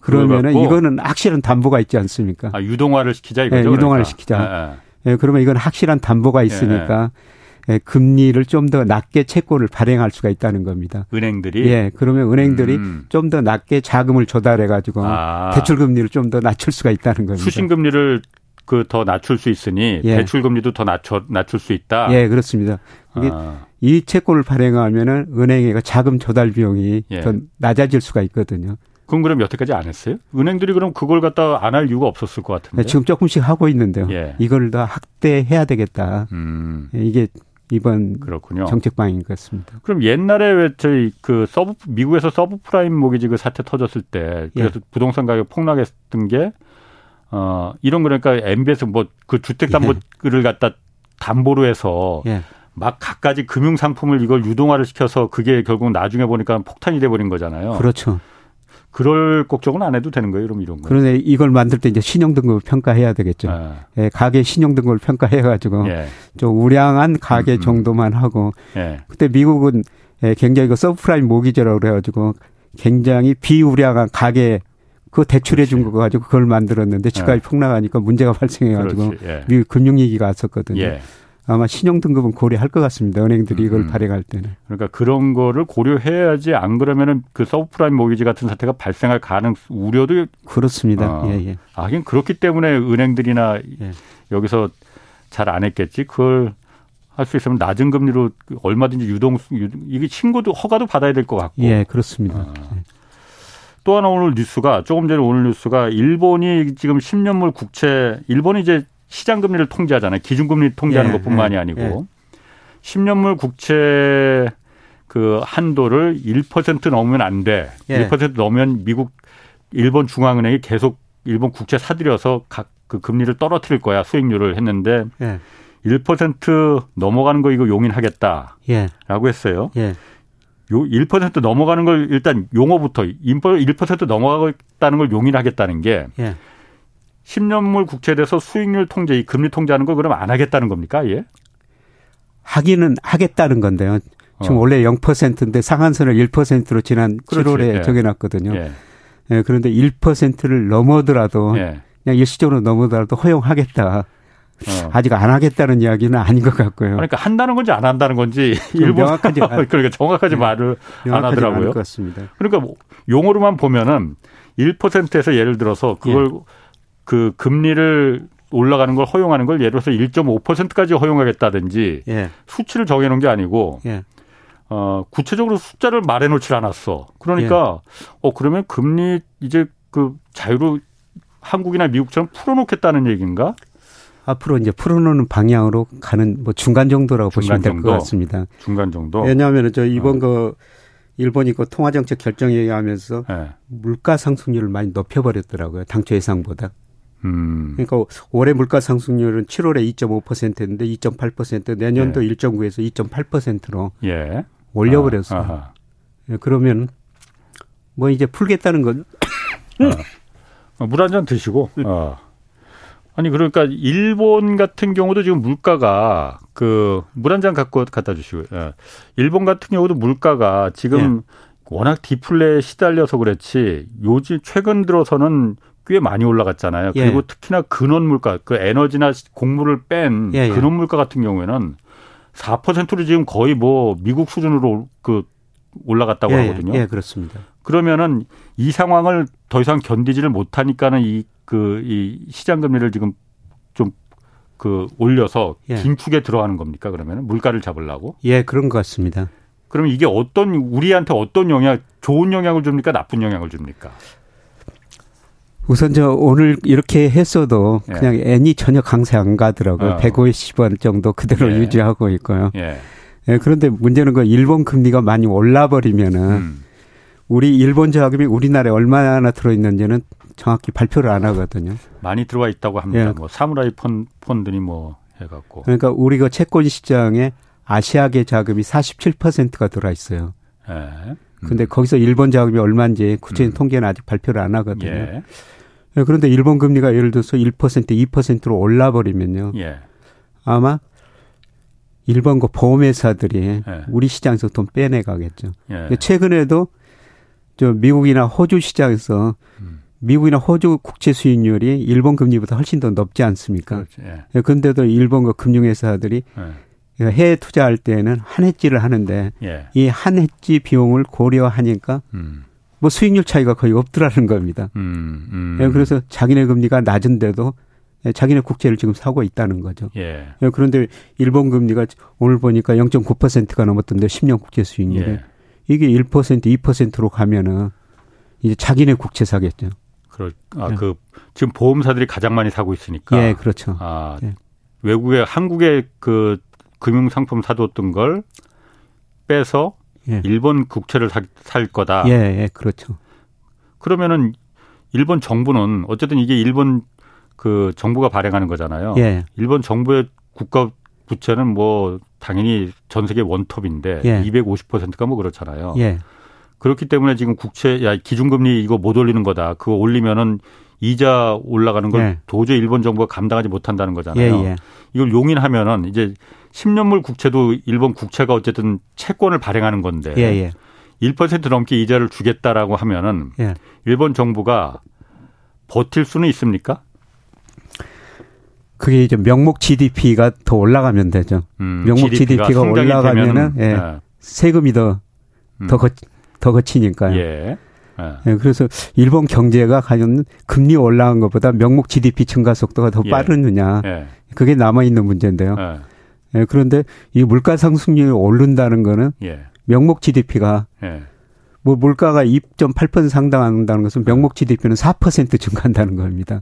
그러면은 이거는 확실한 담보가 있지 않습니까? 유동화를 시키자 이거죠. 예, 유동화를 그러니까. 시키자. 예. 예, 그러면 이건 확실한 담보가 있으니까. 예. 예, 금리를 좀 더 낮게 채권을 발행할 수가 있다는 겁니다. 은행들이? 예, 그러면 은행들이 좀 더 낮게 자금을 조달해가지고 대출금리를 좀 더 낮출 수가 있다는 겁니다. 수신금리를 더 낮출 수 있으니 예. 대출금리도 더 낮출 수 있다? 예, 그렇습니다. 이 채권을 발행하면은 은행의 자금 조달 비용이 예. 더 낮아질 수가 있거든요. 그럼 여태까지 안 했어요? 은행들이 그럼 그걸 갖다 안 할 이유가 없었을 것 같은데? 예, 지금 조금씩 하고 있는데요. 예. 이걸 더 확대해야 되겠다. 이게 이번 그렇군요. 정책 방향인 것 같습니다. 그럼 옛날에 왜 저희 미국에서 서브프라임 모기지 사태 터졌을 때 그래서 예. 부동산 가격 폭락했던 게 이런 그러니까 MBS 주택담보를 예. 갖다 담보로 해서 예. 막 갖가지 금융 상품을 이걸 유동화를 시켜서 그게 결국 나중에 보니까 폭탄이 돼 버린 거잖아요. 그렇죠. 그럴 걱정은 안 해도 되는 거예요, 그럼 이런 거. 그러네, 이걸 만들 때 이제 신용등급을 평가해야 되겠죠. 아. 예, 가계 신용등급을 평가해가지고 예. 좀 우량한 가계 정도만 하고. 예. 그때 미국은 굉장히 그 서브프라임 모기지라고 그래가지고 굉장히 비우량한 가계 그 대출해 준 거 가지고 그걸 만들었는데 집값이 예. 폭락하니까 문제가 발생해가지고 예. 미국 금융위기가 왔었거든요. 예. 아마 신용등급은 고려할 것 같습니다. 은행들이 이걸 발행할 때는. 그러니까 그런 거를 고려해야지 안 그러면은 그 서브프라임 모기지 같은 사태가 발생할 우려도. 그렇습니다. 예, 예. 하긴 그렇기 때문에 은행들이나 예. 여기서 잘 안 했겠지. 그걸 할 수 있으면 낮은 금리로 얼마든지 이게 신고도 허가도 받아야 될 것 같고. 예, 그렇습니다. 예. 또 하나 오늘 뉴스가 조금 전에 오늘 뉴스가 일본이 지금 10년물 국채 일본이 이제 시장금리를 통제하잖아요. 기준금리 통제하는 예, 것뿐만이 예, 아니고 예. 10년물 국채 그 한도를 1% 넘으면 안 돼. 예. 1% 넘으면 일본 중앙은행이 계속 일본 국채 사들여서 그 금리를 떨어뜨릴 거야. 수익률을 했는데 예. 1% 넘어가는 거 이거 용인하겠다라고 예. 했어요. 예. 1% 넘어가는 걸 일단 용어부터 1% 넘어가겠다는 걸 용인하겠다는 게 예. 10년물 국채에 대해서 수익률 통제, 이 금리 통제하는 걸 그럼 안 하겠다는 겁니까? 예? 하기는 하겠다는 건데요. 지금 원래 0%인데 상한선을 1%로 지난 그렇지. 7월에 예. 정해놨거든요. 예. 예, 그런데 1%를 넘어더라도 예. 그냥 일시적으로 넘어더라도 허용하겠다. 아직 안 하겠다는 이야기는 아닌 것 같고요. 그러니까 한다는 건지 안 한다는 건지 일본은 그러니까 정확하지 네. 말을 안 하더라고요. 것 같습니다. 그러니까 뭐 용어로만 보면은 1%에서 예를 들어서 그걸 예. 그 금리를 올라가는 걸 허용하는 걸 예를 들어서 1.5%까지 허용하겠다든지 예. 수치를 정해놓은 게 아니고 예. 구체적으로 숫자를 말해놓질 않았어. 그러니까 예. 그러면 금리 이제 그 자유로 한국이나 미국처럼 풀어놓겠다는 얘기인가? 앞으로 이제 풀어놓는 방향으로 가는 뭐 중간 정도라고 보시면 될 것 같습니다. 중간 정도. 왜냐하면 저 이번 그 일본이 그 통화정책 결정회의하면서 네. 물가 상승률을 많이 높여버렸더라고요. 당초 예상보다. 그러니까 올해 물가 상승률은 7월에 2.5%였는데 2.8% 내년도 예. 1.9에서 2.8%로 예. 올려버렸어요. 그러면 뭐 이제 풀겠다는 건 물 한 잔 드시고. 아니 그러니까 일본 같은 경우도 지금 물가가 그 물 한 잔 갖다 주시고요. 예. 일본 같은 경우도 물가가 지금 예. 워낙 디플레에 시달려서 그렇지 요즘 최근 들어서는 꽤 많이 올라갔잖아요. 예. 그리고 특히나 근원 물가, 그 에너지나 곡물을 뺀 예. 근원 물가 같은 경우에는 4%로 지금 거의 뭐 미국 수준으로 그 올라갔다고 예. 하거든요. 예, 그렇습니다. 그러면은 이 상황을 더 이상 견디지를 못하니까는 이 시장 금리를 지금 좀 그 올려서 예. 긴축에 들어가는 겁니까? 그러면은 물가를 잡으려고? 예, 그런 것 같습니다. 그럼 이게 우리한테 어떤 좋은 영향을 줍니까? 나쁜 영향을 줍니까? 우선 저 오늘 이렇게 했어도 예. 그냥 엔이 전혀 강세 안 가더라고요. 150원 정도 그대로 예. 유지하고 있고요. 예. 예, 그런데 문제는 그 일본 금리가 많이 올라버리면은 우리 일본 자금이 우리나라에 얼마나 들어있는지는 정확히 발표를 안 하거든요. 많이 들어와 있다고 합니다. 예. 뭐 사무라이 펀드니 뭐 해갖고. 그러니까 우리 그 채권 시장에 아시아계 자금이 47%가 들어와 있어요. 그런데 거기서 일본 자금이 얼마인지 구체적인 통계는 아직 발표를 안 하거든요. 예. 그런데 일본 금리가 예를 들어서 1%, 2%로 올라버리면요. 예. 아마 일본 그 보험회사들이 예. 우리 시장에서 돈 빼내가겠죠. 예. 최근에도 저 미국이나 호주 시장에서 미국이나 호주 국채 수익률이 일본 금리보다 훨씬 더 높지 않습니까? 예. 그런데도 일본 금융회사들이 예. 해외 투자할 때는 한해지를 하는데 예. 이 한해지 비용을 고려하니까 뭐 수익률 차이가 거의 없더라는 겁니다. 예. 그래서 자기네 금리가 낮은데도 자기네 국채를 지금 사고 있다는 거죠. 예. 예. 그런데 일본 금리가 오늘 보니까 0.9%가 넘었던데 10년 국채 수익률이. 예. 이게 1%, 2%로 가면은 이제 자기네 국채 사겠죠. 지금 보험사들이 가장 많이 사고 있으니까. 예, 그렇죠. 예. 외국에, 한국에 그 금융상품 사뒀던 걸 빼서 예. 일본 국채를 살 거다. 예, 예, 그렇죠. 그러면은 일본 정부는 어쨌든 이게 일본 그 정부가 발행하는 거잖아요. 예. 일본 정부의 국가 부채는 뭐 당연히 전 세계 원톱인데 예. 250%가 뭐 그렇잖아요. 예. 그렇기 때문에 지금 국채, 야, 기준금리 이거 못 올리는 거다. 그거 올리면은 이자 올라가는 걸 예. 도저히 일본 정부가 감당하지 못한다는 거잖아요. 예, 예. 이걸 용인하면은 이제 10년물 국채도 일본 국채가 어쨌든 채권을 발행하는 건데 예, 예. 1% 넘게 이자를 주겠다라고 하면은 예. 일본 정부가 버틸 수는 있습니까? 그게 이제 명목 GDP가 더 올라가면 되죠. 명목 GDP가 올라가면은 예. 예. 세금이 더 거치니까요. 예. 예. 그래서 일본 경제가 과연 금리 올라간 것보다 명목 GDP 증가 속도가 더 예. 빠르느냐. 예. 그게 남아있는 문제인데요. 예. 예. 그런데 이 물가 상승률이 오른다는 거는 예. 명목 GDP가 예. 뭐 물가가 2.8% 상당한다는 것은 명목 GDP는 4% 증가한다는 겁니다.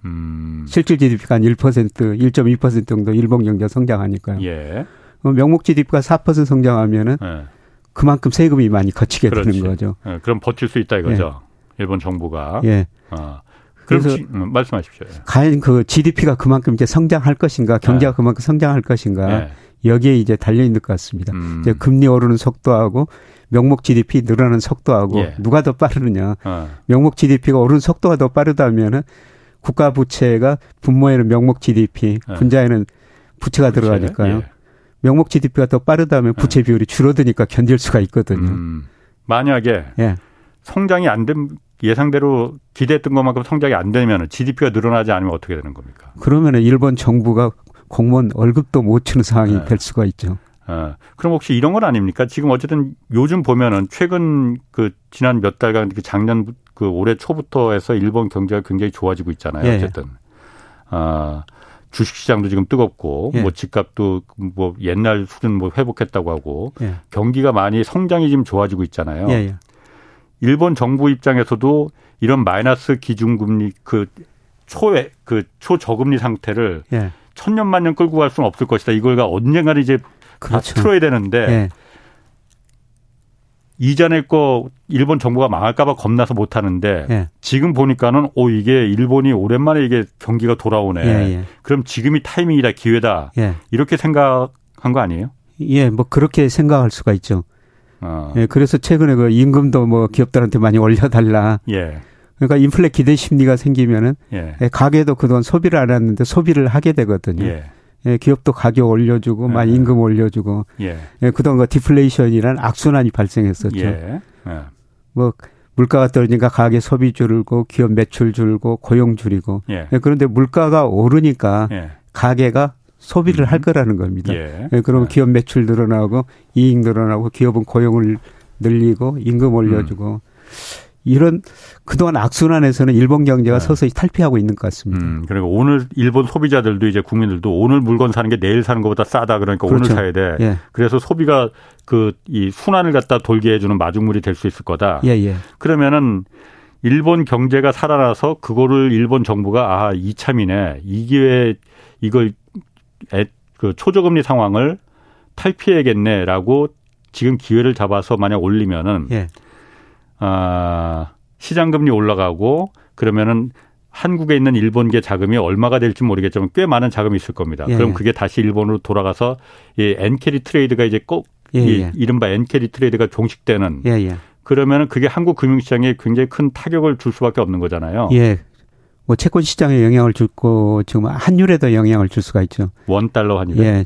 실질 GDP가 한 1%, 1.2% 정도 일본 경제가 성장하니까요. 예. 명목 GDP가 4% 성장하면은 예. 그만큼 세금이 많이 거치게 그렇지. 되는 거죠. 예. 그럼 버틸 수 있다 이거죠. 예. 일본 정부가. 예. 그래서 말씀하십시오. 과연 그 GDP가 그만큼 이제 성장할 것인가, 경제가 예. 그만큼 성장할 것인가. 예. 여기에 이제 달려있는 것 같습니다. 이제 금리 오르는 속도하고 명목 GDP 늘어나는 속도하고 예. 누가 더 빠르느냐. 명목 GDP가 오르는 속도가 더 빠르다면은 국가 부채가 분모에는 명목 GDP, 분자에는 부채가 들어가니까요. 예. 명목 GDP가 더 빠르다면 부채 비율이 줄어드니까 견딜 수가 있거든요. 만약에 예. 성장이 안 된 예상대로 기대했던 것만큼 성장이 안 되면은 GDP가 늘어나지 않으면 어떻게 되는 겁니까? 그러면은 일본 정부가 공무원 월급도 못 주는 상황이 네. 될 수가 있죠. 그럼 혹시 이런 건 아닙니까? 지금 어쨌든 요즘 보면은 최근 그 지난 몇 달간 그 작년 그 올해 초부터 해서 일본 경제가 굉장히 좋아지고 있잖아요. 예. 어쨌든 주식시장도 지금 뜨겁고 예. 뭐 집값도 뭐 옛날 수준 뭐 회복했다고 하고 예. 경기가 많이 성장이 지금 좋아지고 있잖아요. 예. 일본 정부 입장에서도 이런 마이너스 기준금리 그 초에 그 초저금리 상태를 예. 천년만년 끌고 갈 수는 없을 것이다. 이걸 언젠가는 이제 그렇죠. 다 틀어야 되는데 예. 이자 낼 거 일본 정부가 망할까 봐 겁나서 못하는데 예. 지금 보니까는 이게 일본이 오랜만에 이게 경기가 돌아오네. 예예. 그럼 지금이 타이밍이다. 기회다. 예. 이렇게 생각한 거 아니에요? 예. 뭐 그렇게 생각할 수가 있죠. 예, 그래서 최근에 그 임금도 뭐 기업들한테 많이 올려달라. 예. 그러니까 인플레 기대 심리가 생기면은 예. 가게도 그동안 소비를 안 했는데 소비를 하게 되거든요. 예. 예, 기업도 가격 올려주고, 막 임금 올려주고, 예. 예, 그동안 그 디플레이션이라는 악순환이 발생했었죠. 예. 예. 뭐 물가가 떨어지니까 가게 소비 줄고, 기업 매출 줄고, 고용 줄이고. 예. 예, 그런데 물가가 오르니까 예. 가게가 소비를 할 거라는 겁니다. 예. 예, 그러면 예. 기업 매출 늘어나고, 이익 늘어나고, 기업은 고용을 늘리고, 임금 올려주고. 이런 그동안 악순환에서는 일본 경제가 네. 서서히 탈피하고 있는 것 같습니다. 그리고 오늘 일본 소비자들도 이제 국민들도 오늘 물건 사는 게 내일 사는 것보다 싸다. 그러니까 그렇죠. 오늘 사야 돼. 예. 그래서 소비가 이 순환을 갖다 돌게 해주는 마중물이 될 수 있을 거다. 예, 예. 그러면은 일본 경제가 살아나서 그거를 일본 정부가 이참이네. 이 기회에 이걸 그 초저금리 상황을 탈피해야겠네라고 지금 기회를 잡아서 만약 올리면은. 예. 시장금리 올라가고 그러면은 한국에 있는 일본계 자금이 얼마가 될지 모르겠지만 꽤 많은 자금이 있을 겁니다. 예, 그럼 그게 다시 일본으로 돌아가서 이 엔캐리 트레이드가 이제 꼭 예, 예. 이른바 엔캐리 트레이드가 종식되는 예, 예. 그러면은 그게 한국 금융시장에 굉장히 큰 타격을 줄 수밖에 없는 거잖아요. 예. 뭐 채권 시장에 영향을 줄고 지금 환율에도 영향을 줄 수가 있죠. $1 환율. 예.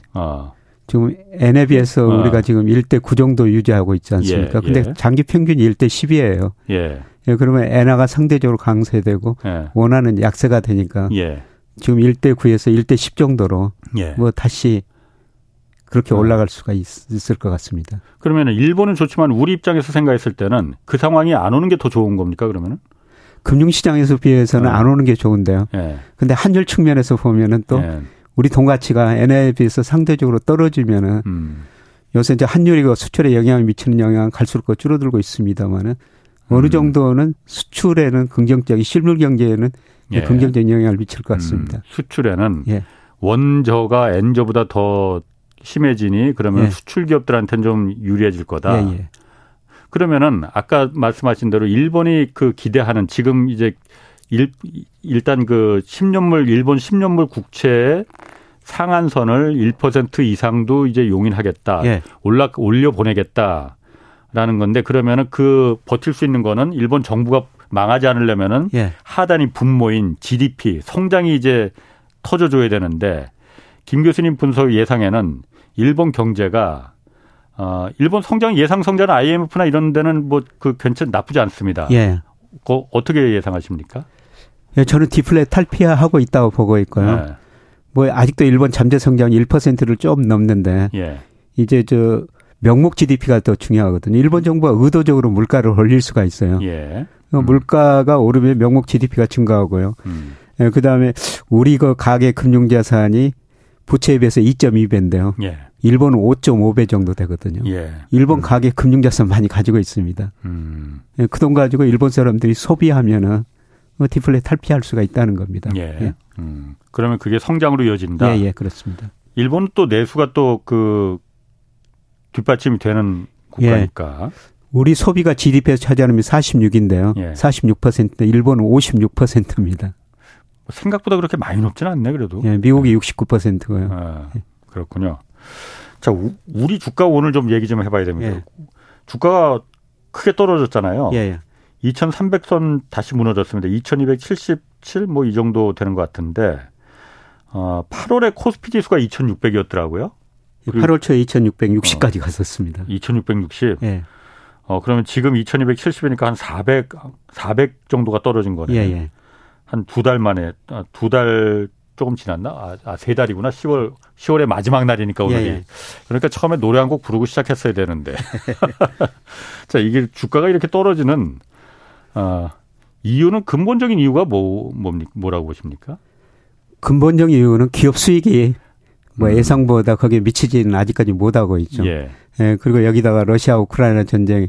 지금 N에 비해서 우리가 지금 1대 9 정도 유지하고 있지 않습니까? 그런데 예, 예. 장기 평균이 1대 10이에요. 예. 예, 그러면 엔화가 상대적으로 강세되고 예. 원화는 약세가 되니까 예. 지금 1대 9에서 1대 10 정도로 예. 뭐 다시 그렇게 올라갈 수가 있을 것 같습니다. 그러면 일본은 좋지만 우리 입장에서 생각했을 때는 그 상황이 안 오는 게 더 좋은 겁니까? 그러면은? 금융시장에서 비해서는 안 오는 게 좋은데요. 그런데 예. 환율 측면에서 보면은 또 예. 우리 돈 가치가 엔화에 비해서 상대적으로 떨어지면은 요새 이제 환율이 수출에 영향을 미치는 영향은 갈수록 줄어들고 있습니다만은 어느 정도는 수출에는 긍정적인 실물 경제에는 예. 긍정적인 영향을 미칠 것 같습니다. 수출에는 예. 원저가 엔저보다 더 심해지니 그러면 예. 수출 기업들한테는 좀 유리해질 거다. 예, 예. 그러면은 아까 말씀하신 대로 일본이 그 기대하는 지금 이제 일단 그 10년물 일본 10년물 국채 상한선을 1% 이상도 이제 용인하겠다. 예. 올려 보내겠다. 라는 건데, 그러면은 그 버틸 수 있는 거는 일본 정부가 망하지 않으려면은 예. 하단이 분모인 GDP 성장이 이제 터져줘야 되는데, 김 교수님 분석 예상에는 일본 경제가 일본 성장 예상 성장은 IMF나 이런 데는 뭐 그 괜찮 나쁘지 않습니다. 예. 그 어떻게 예상하십니까? 예, 저는 디플레 탈피하고 있다고 보고 있고요. 예. 뭐 아직도 일본 잠재 성장은 1%를 좀 넘는데 예. 이제 저 명목 GDP가 더 중요하거든요. 일본 정부가 의도적으로 물가를 올릴 수가 있어요. 예. 물가가 오르면 명목 GDP가 증가하고요. 예, 그다음에 우리 그 가계 금융자산이 부채에 비해서 2.2배인데요. 예. 일본은 5.5배 정도 되거든요. 예. 일본 가계 금융자산 많이 가지고 있습니다. 예, 그 돈 가지고 일본 사람들이 소비하면은 디플레 탈피할 수가 있다는 겁니다. 예. 예. 그러면 그게 성장으로 이어진다. 예, 예, 그렇습니다. 일본은 또 내수가 또 그 뒷받침이 되는 국가니까. 예. 우리 소비가 GDP에서 차지하는 게 46인데요. 예. 46%인데 일본은 56%입니다. 생각보다 그렇게 많이 높지는 않네, 그래도. 예, 미국이 69%고요. 아, 그렇군요. 자, 우리 주가 오늘 좀 얘기 좀 해봐야 됩니다. 예. 주가가 크게 떨어졌잖아요. 예. 2300선 다시 무너졌습니다. 2277 뭐 이 정도 되는 것 같은데 8월에 코스피 지수가 2600이었더라고요. 8월 초에 2660까지 갔었습니다. 2660. 예. 그러면 지금 2270이니까 한 400 정도가 떨어진 거네요. 예, 예. 한 두 달 만에, 두 달 조금 지났나? 세 달이구나. 10월의 마지막 날이니까 오늘이. 예, 예. 그러니까 처음에 노래 한 곡 부르고 시작했어야 되는데. 자, 이게 주가가 이렇게 떨어지는 이유는 근본적인 이유가 뭐라고 보십니까? 근본적인 이유는 기업 수익이 뭐 예상보다 거기에 미치지는 아직까지 못하고 있죠. 예. 예, 그리고 여기다가 러시아 우크라이나 전쟁이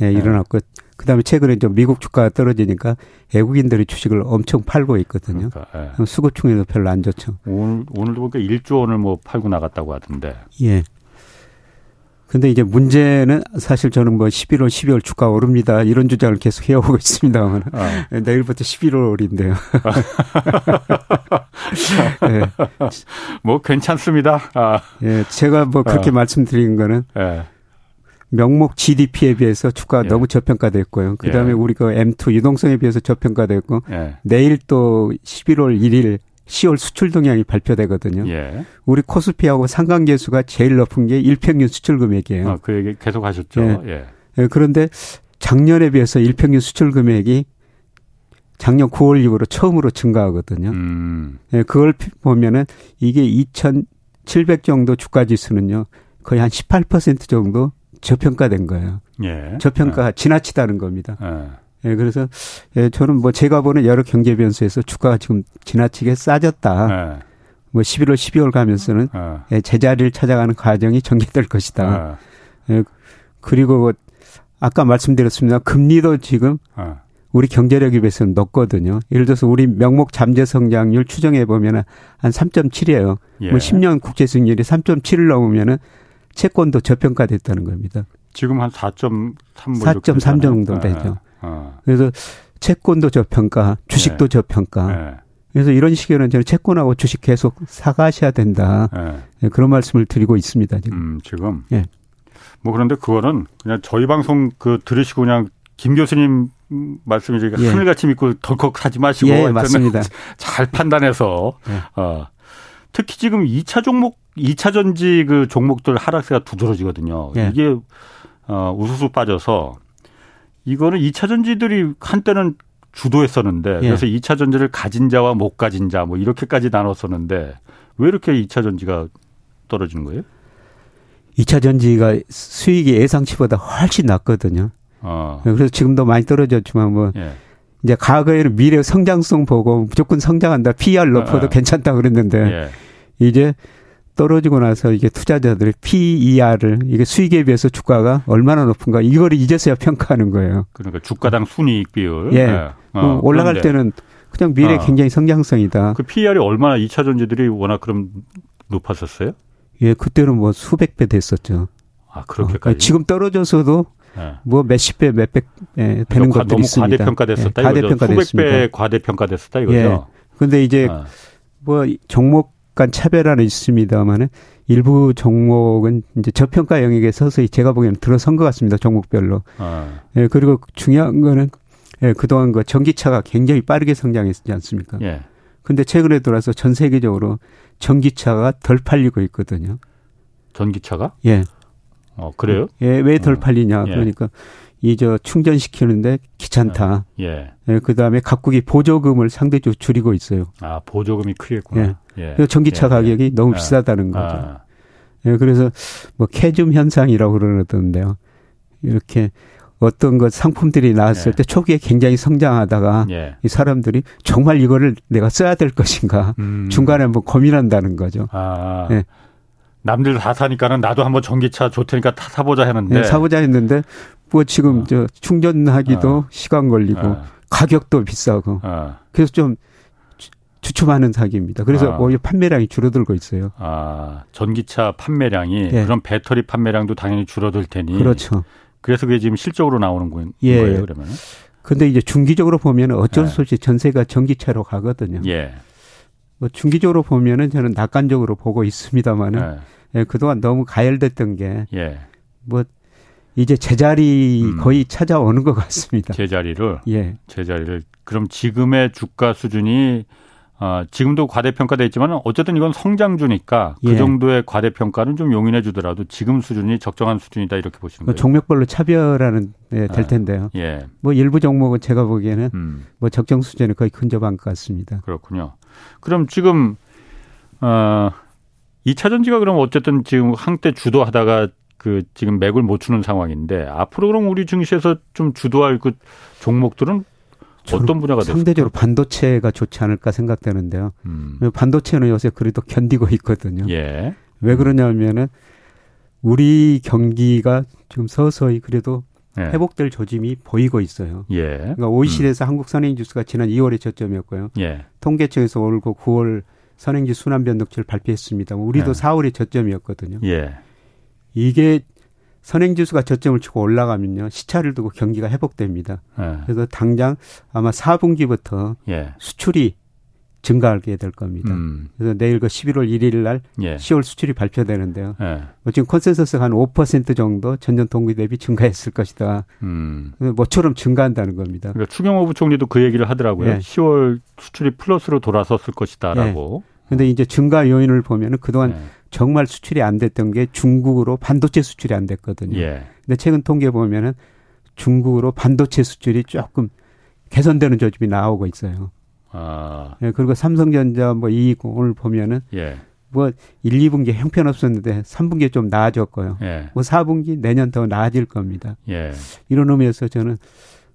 일어났고 그다음에 최근에 좀 미국 주가가 떨어지니까 외국인들이 주식을 엄청 팔고 있거든요. 그러니까, 예. 수급충에도 별로 안 좋죠. 오늘도 보니까 1조 원을 뭐 팔고 나갔다고 하던데. 예. 근데 이제 문제는 사실 저는 뭐 11월, 12월 주가 오릅니다. 이런 주장을 계속 해오고 있습니다만 내일부터 11월인데요. 네. 뭐 괜찮습니다. 예, 제가 뭐 그렇게 말씀드린 거는 명목 GDP에 비해서 주가가 너무 저평가됐고요. 그다음에 우리 그 M2 유동성에 비해서 저평가됐고 내일 또 11월 1일 10월 수출 동향이 발표되거든요. 예. 우리 코스피하고 상관계수가 제일 높은 게 일평균 수출 금액이에요. 그 얘기 계속 하셨죠. 예. 예. 예. 그런데 작년에 비해서 일평균 수출 금액이 작년 9월 이후로 처음으로 증가하거든요. 예. 그걸 보면은 이게 2700 정도 주가지수는요. 거의 한 18% 정도 저평가된 거예요. 예. 저평가 지나치다는 겁니다. 예, 그래서 저는 뭐 제가 보는 여러 경제 변수에서 주가가 지금 지나치게 싸졌다. 예. 뭐 11월, 12월 가면서는 제자리를 찾아가는 과정이 전개될 것이다. 예, 그리고 아까 말씀드렸습니다. 금리도 지금 우리 경제력에 비해서는 높거든요. 예를 들어서 우리 명목 잠재 성장률 추정해 보면 한 3.7이에요. 예. 뭐 10년 국채 수익률이 3.7을 넘으면은 채권도 저평가됐다는 겁니다. 지금 한 4.3 정도 되죠. 그래서 채권도 저평가, 주식도 저평가. 그래서 이런 시기에는 저는 채권하고 주식 계속 사가셔야 된다. 네, 그런 말씀을 드리고 있습니다. 지금. 네. 뭐 그런데 그거는 그냥 저희 방송 그 들으시고 그냥 김 교수님 말씀이 하늘같이 믿고 덜컥 사지 마시고. 예, 맞습니다. 잘 판단해서. 특히 지금 2차 종목, 2차 전지 그 종목들 하락세가 두드러지거든요. 예. 이게 우수수 빠져서. 이거는 2차 전지들이 한때는 주도했었는데 그래서 2차 전지를 가진 자와 못 가진 자 뭐 이렇게까지 나눴었는데 왜 이렇게 2차 전지가 떨어지는 거예요? 2차 전지가 수익이 예상치보다 훨씬 낮거든요. 그래서 지금도 많이 떨어졌지만 뭐 이제 과거에는 미래 성장성 보고 무조건 성장한다. PER 높아도 괜찮다 그랬는데 이제 떨어지고 나서 이게 투자자들의 PER을 이게 수익에 비해서 주가가 얼마나 높은가 이걸 이제서야 평가하는 거예요. 그러니까 주가당 순이익 비율. 예. 올라갈 때는 그냥 미래 굉장히 성장성이다. 그 PER이 얼마나 2차 전지들이 워낙 그럼 높았었어요? 예, 그때는 뭐 수백 배 됐었죠. 아, 그렇게까지. 지금 떨어져서도 뭐 몇십 배, 몇백 배 되는 것들이 너무 있습니다. 너무 과대평가됐었다. 예, 과대평가됐습니다. 수백 배 과대평가됐었다 이거죠. 그런데 이제 뭐 종목 약간 차별화는 있습니다만은 일부 종목은 이제 저평가 영역에 서서히 제가 보기에는 들어선 것 같습니다. 종목별로. 아. 예, 그리고 중요한 거는 예, 그동안 그 전기차가 굉장히 빠르게 성장했지 않습니까? 예. 근데 최근에 들어서 전 세계적으로 전기차가 덜 팔리고 있거든요. 전기차가? 예. 그래요? 예, 왜 덜 팔리냐? 예. 그러니까 이저 충전시키는데 귀찮다. 예. 예. 그 다음에 각국이 보조금을 상대적으로 줄이고 있어요. 아, 보조금이 크겠구나. 예. 예. 전기차 예. 가격이 예. 너무 예. 비싸다는 거죠. 아. 예. 그래서 뭐 캐즘 현상이라고 그러던데요. 이렇게 어떤 것 상품들이 나왔을 예. 때 초기에 굉장히 성장하다가 예. 이 사람들이 정말 이거를 내가 써야 될 것인가 중간에 한번 고민한다는 거죠. 아. 예. 남들 다 사니까는 나도 한번 전기차 좋다니까 다 사보자 했는데. 네, 사보자 했는데, 뭐 지금 저 충전하기도 시간 걸리고 가격도 비싸고. 그래서 좀 주춤하는 사기입니다. 그래서 오히려 판매량이 줄어들고 있어요. 아, 전기차 판매량이 네. 그럼 배터리 판매량도 당연히 줄어들 테니. 그렇죠. 그래서 그게 지금 실적으로 나오는 예. 거예요, 그러면은. 근데 이제 중기적으로 보면 어쩔 수 없이 전세가 전기차로 가거든요. 예. 뭐 중기적으로 보면은 저는 낙관적으로 보고 있습니다만은 예, 그동안 너무 가열됐던 게 뭐 이제 제자리 거의 찾아오는 것 같습니다. 제자리를 예, 제자리를 그럼 지금의 주가 수준이 지금도 과대평가돼 있지만 어쨌든 이건 성장주니까 그 예. 정도의 과대평가는 좀 용인해주더라도 지금 수준이 적정한 수준이다 이렇게 보시는 거예요. 종목별로 차별화는 네, 될 텐데요. 예, 뭐 일부 종목은 제가 보기에는 뭐 적정 수준에 거의 근접한 것 같습니다. 그렇군요. 그럼 지금 2차 전지가 그럼 어쨌든 지금 한때 주도하다가 그 지금 맥을 못 추는 상황인데 앞으로 그럼 우리 증시에서 좀 주도할 그 종목들은 어떤 분야가 될까요? 상대적으로 반도체가 좋지 않을까 생각되는데요. 반도체는 요새 그래도 견디고 있거든요. 예. 왜 그러냐면은 우리 경기가 지금 서서히 그래도 예. 회복될 조짐이 보이고 있어요. 예. 그러니까 OECD에서 한국 선행지수가 지난 2월에 저점이었고요. 예. 통계청에서 올 9월 선행지 순환변동치를 발표했습니다. 우리도 예. 4월에 저점이었거든요. 예. 이게 선행지수가 저점을 치고 올라가면요. 시차를 두고 경기가 회복됩니다. 예. 그래서 당장 아마 4분기부터 예. 수출이 증가하게 될 겁니다. 그래서 내일 그 11월 1일 날 예. 10월 수출이 발표되는데요. 예. 지금 컨센서스가 한 5% 정도 전년 동기 대비 증가했을 것이다. 모처럼 증가한다는 겁니다. 그러니까 추경호 부총리도 그 얘기를 하더라고요. 예. 10월 수출이 플러스로 돌아섰을 것이다라고. 그런데 예. 이제 증가 요인을 보면은 그동안 예. 정말 수출이 안 됐던 게 중국으로 반도체 수출이 안 됐거든요. 예. 근데 최근 통계 보면은 중국으로 반도체 수출이 조금 개선되는 조짐이 나오고 있어요. 아. 예, 그리고 삼성전자 뭐 이익 오늘 보면은 예. 뭐 1, 2분기 형편없었는데 3분기에 좀 나아졌고요. 예. 뭐 4분기 내년 더 나아질 겁니다. 예. 이런 의미에서 저는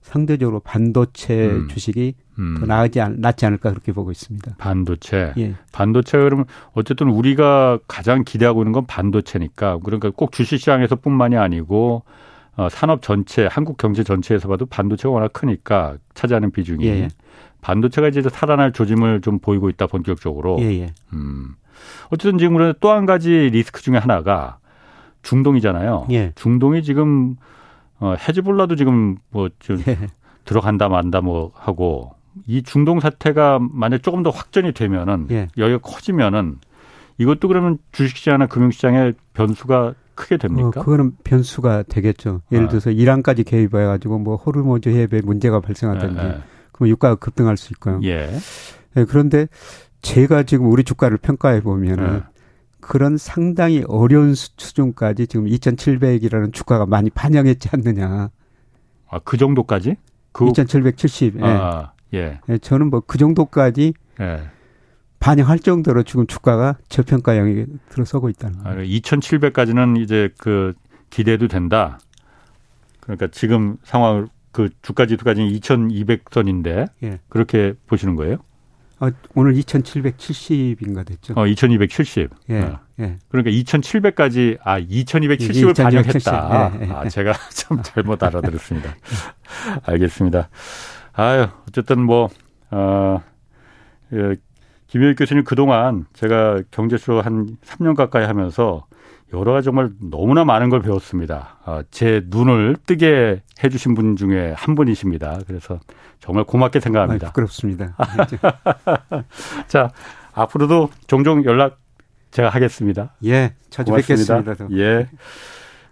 상대적으로 반도체 주식이 더 낫지 않을까 그렇게 보고 있습니다. 반도체. 예. 반도체 그러면 어쨌든 우리가 가장 기대하고 있는 건 반도체니까 그러니까 꼭 주식시장에서뿐만이 아니고 산업 전체, 한국 경제 전체에서 봐도 반도체가 워낙 크니까 차지하는 비중이. 예. 반도체가 이제 살아날 조짐을 좀 보이고 있다 본격적으로. 예예. 어쨌든 지금 우리는 또 한 가지 리스크 중에 하나가 중동이잖아요. 예. 중동이 지금 헤즈볼라도 지금 뭐 좀 예. 들어간다 만다 뭐 하고 이 중동 사태가 만약 조금 더 확전이 되면은 예. 여기가 커지면은 이것도 그러면 주식시장이나 금융시장의 변수가 크게 됩니까? 그거는 변수가 되겠죠. 예를 들어서 이란까지 개입해가지고 뭐 호르무즈 해협에 문제가 발생하든지. 유가가 급등할 수 있고요. 예. 네, 그런데 제가 지금 우리 주가를 평가해 보면은 예. 그런 상당히 어려운 수준까지 지금 2,700이라는 주가가 많이 반영했지 않느냐. 아, 그 정도까지? 2,770. 아, 예. 예. 예. 저는 뭐 그 정도까지 예. 반영할 정도로 지금 주가가 저평가 영역에 들어서고 있다는 거예요. 2,700까지는 이제 그 기대도 된다. 그러니까 지금 상황을 그 주가지수까지는 2,200선인데 예. 그렇게 보시는 거예요? 오늘 2,770인가 됐죠. 2,270. 예. 예. 그러니까 2,700까지 2,270을 반영했다. 예. 제가 참 잘못 알아들었습니다. 알겠습니다. 어쨌든 뭐 예, 김영익 교수님 그동안 제가 경제쇼 한 3년 가까이 하면서 여러 가지 정말 너무나 많은 걸 배웠습니다. 제 눈을 뜨게 해주신 분 중에 한 분이십니다. 그래서 정말 고맙게 생각합니다. 부끄럽습니다. 자, 앞으로도 종종 연락 제가 하겠습니다. 예, 자주 고맙습니다. 뵙겠습니다. 예.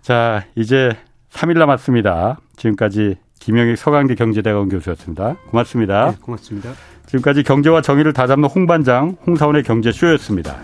자, 이제 3일 남았습니다. 지금까지 김영익 서강대 경제대학원 교수였습니다. 고맙습니다. 네, 고맙습니다. 지금까지 경제와 정의를 다잡는 홍반장, 홍사원의 경제쇼였습니다.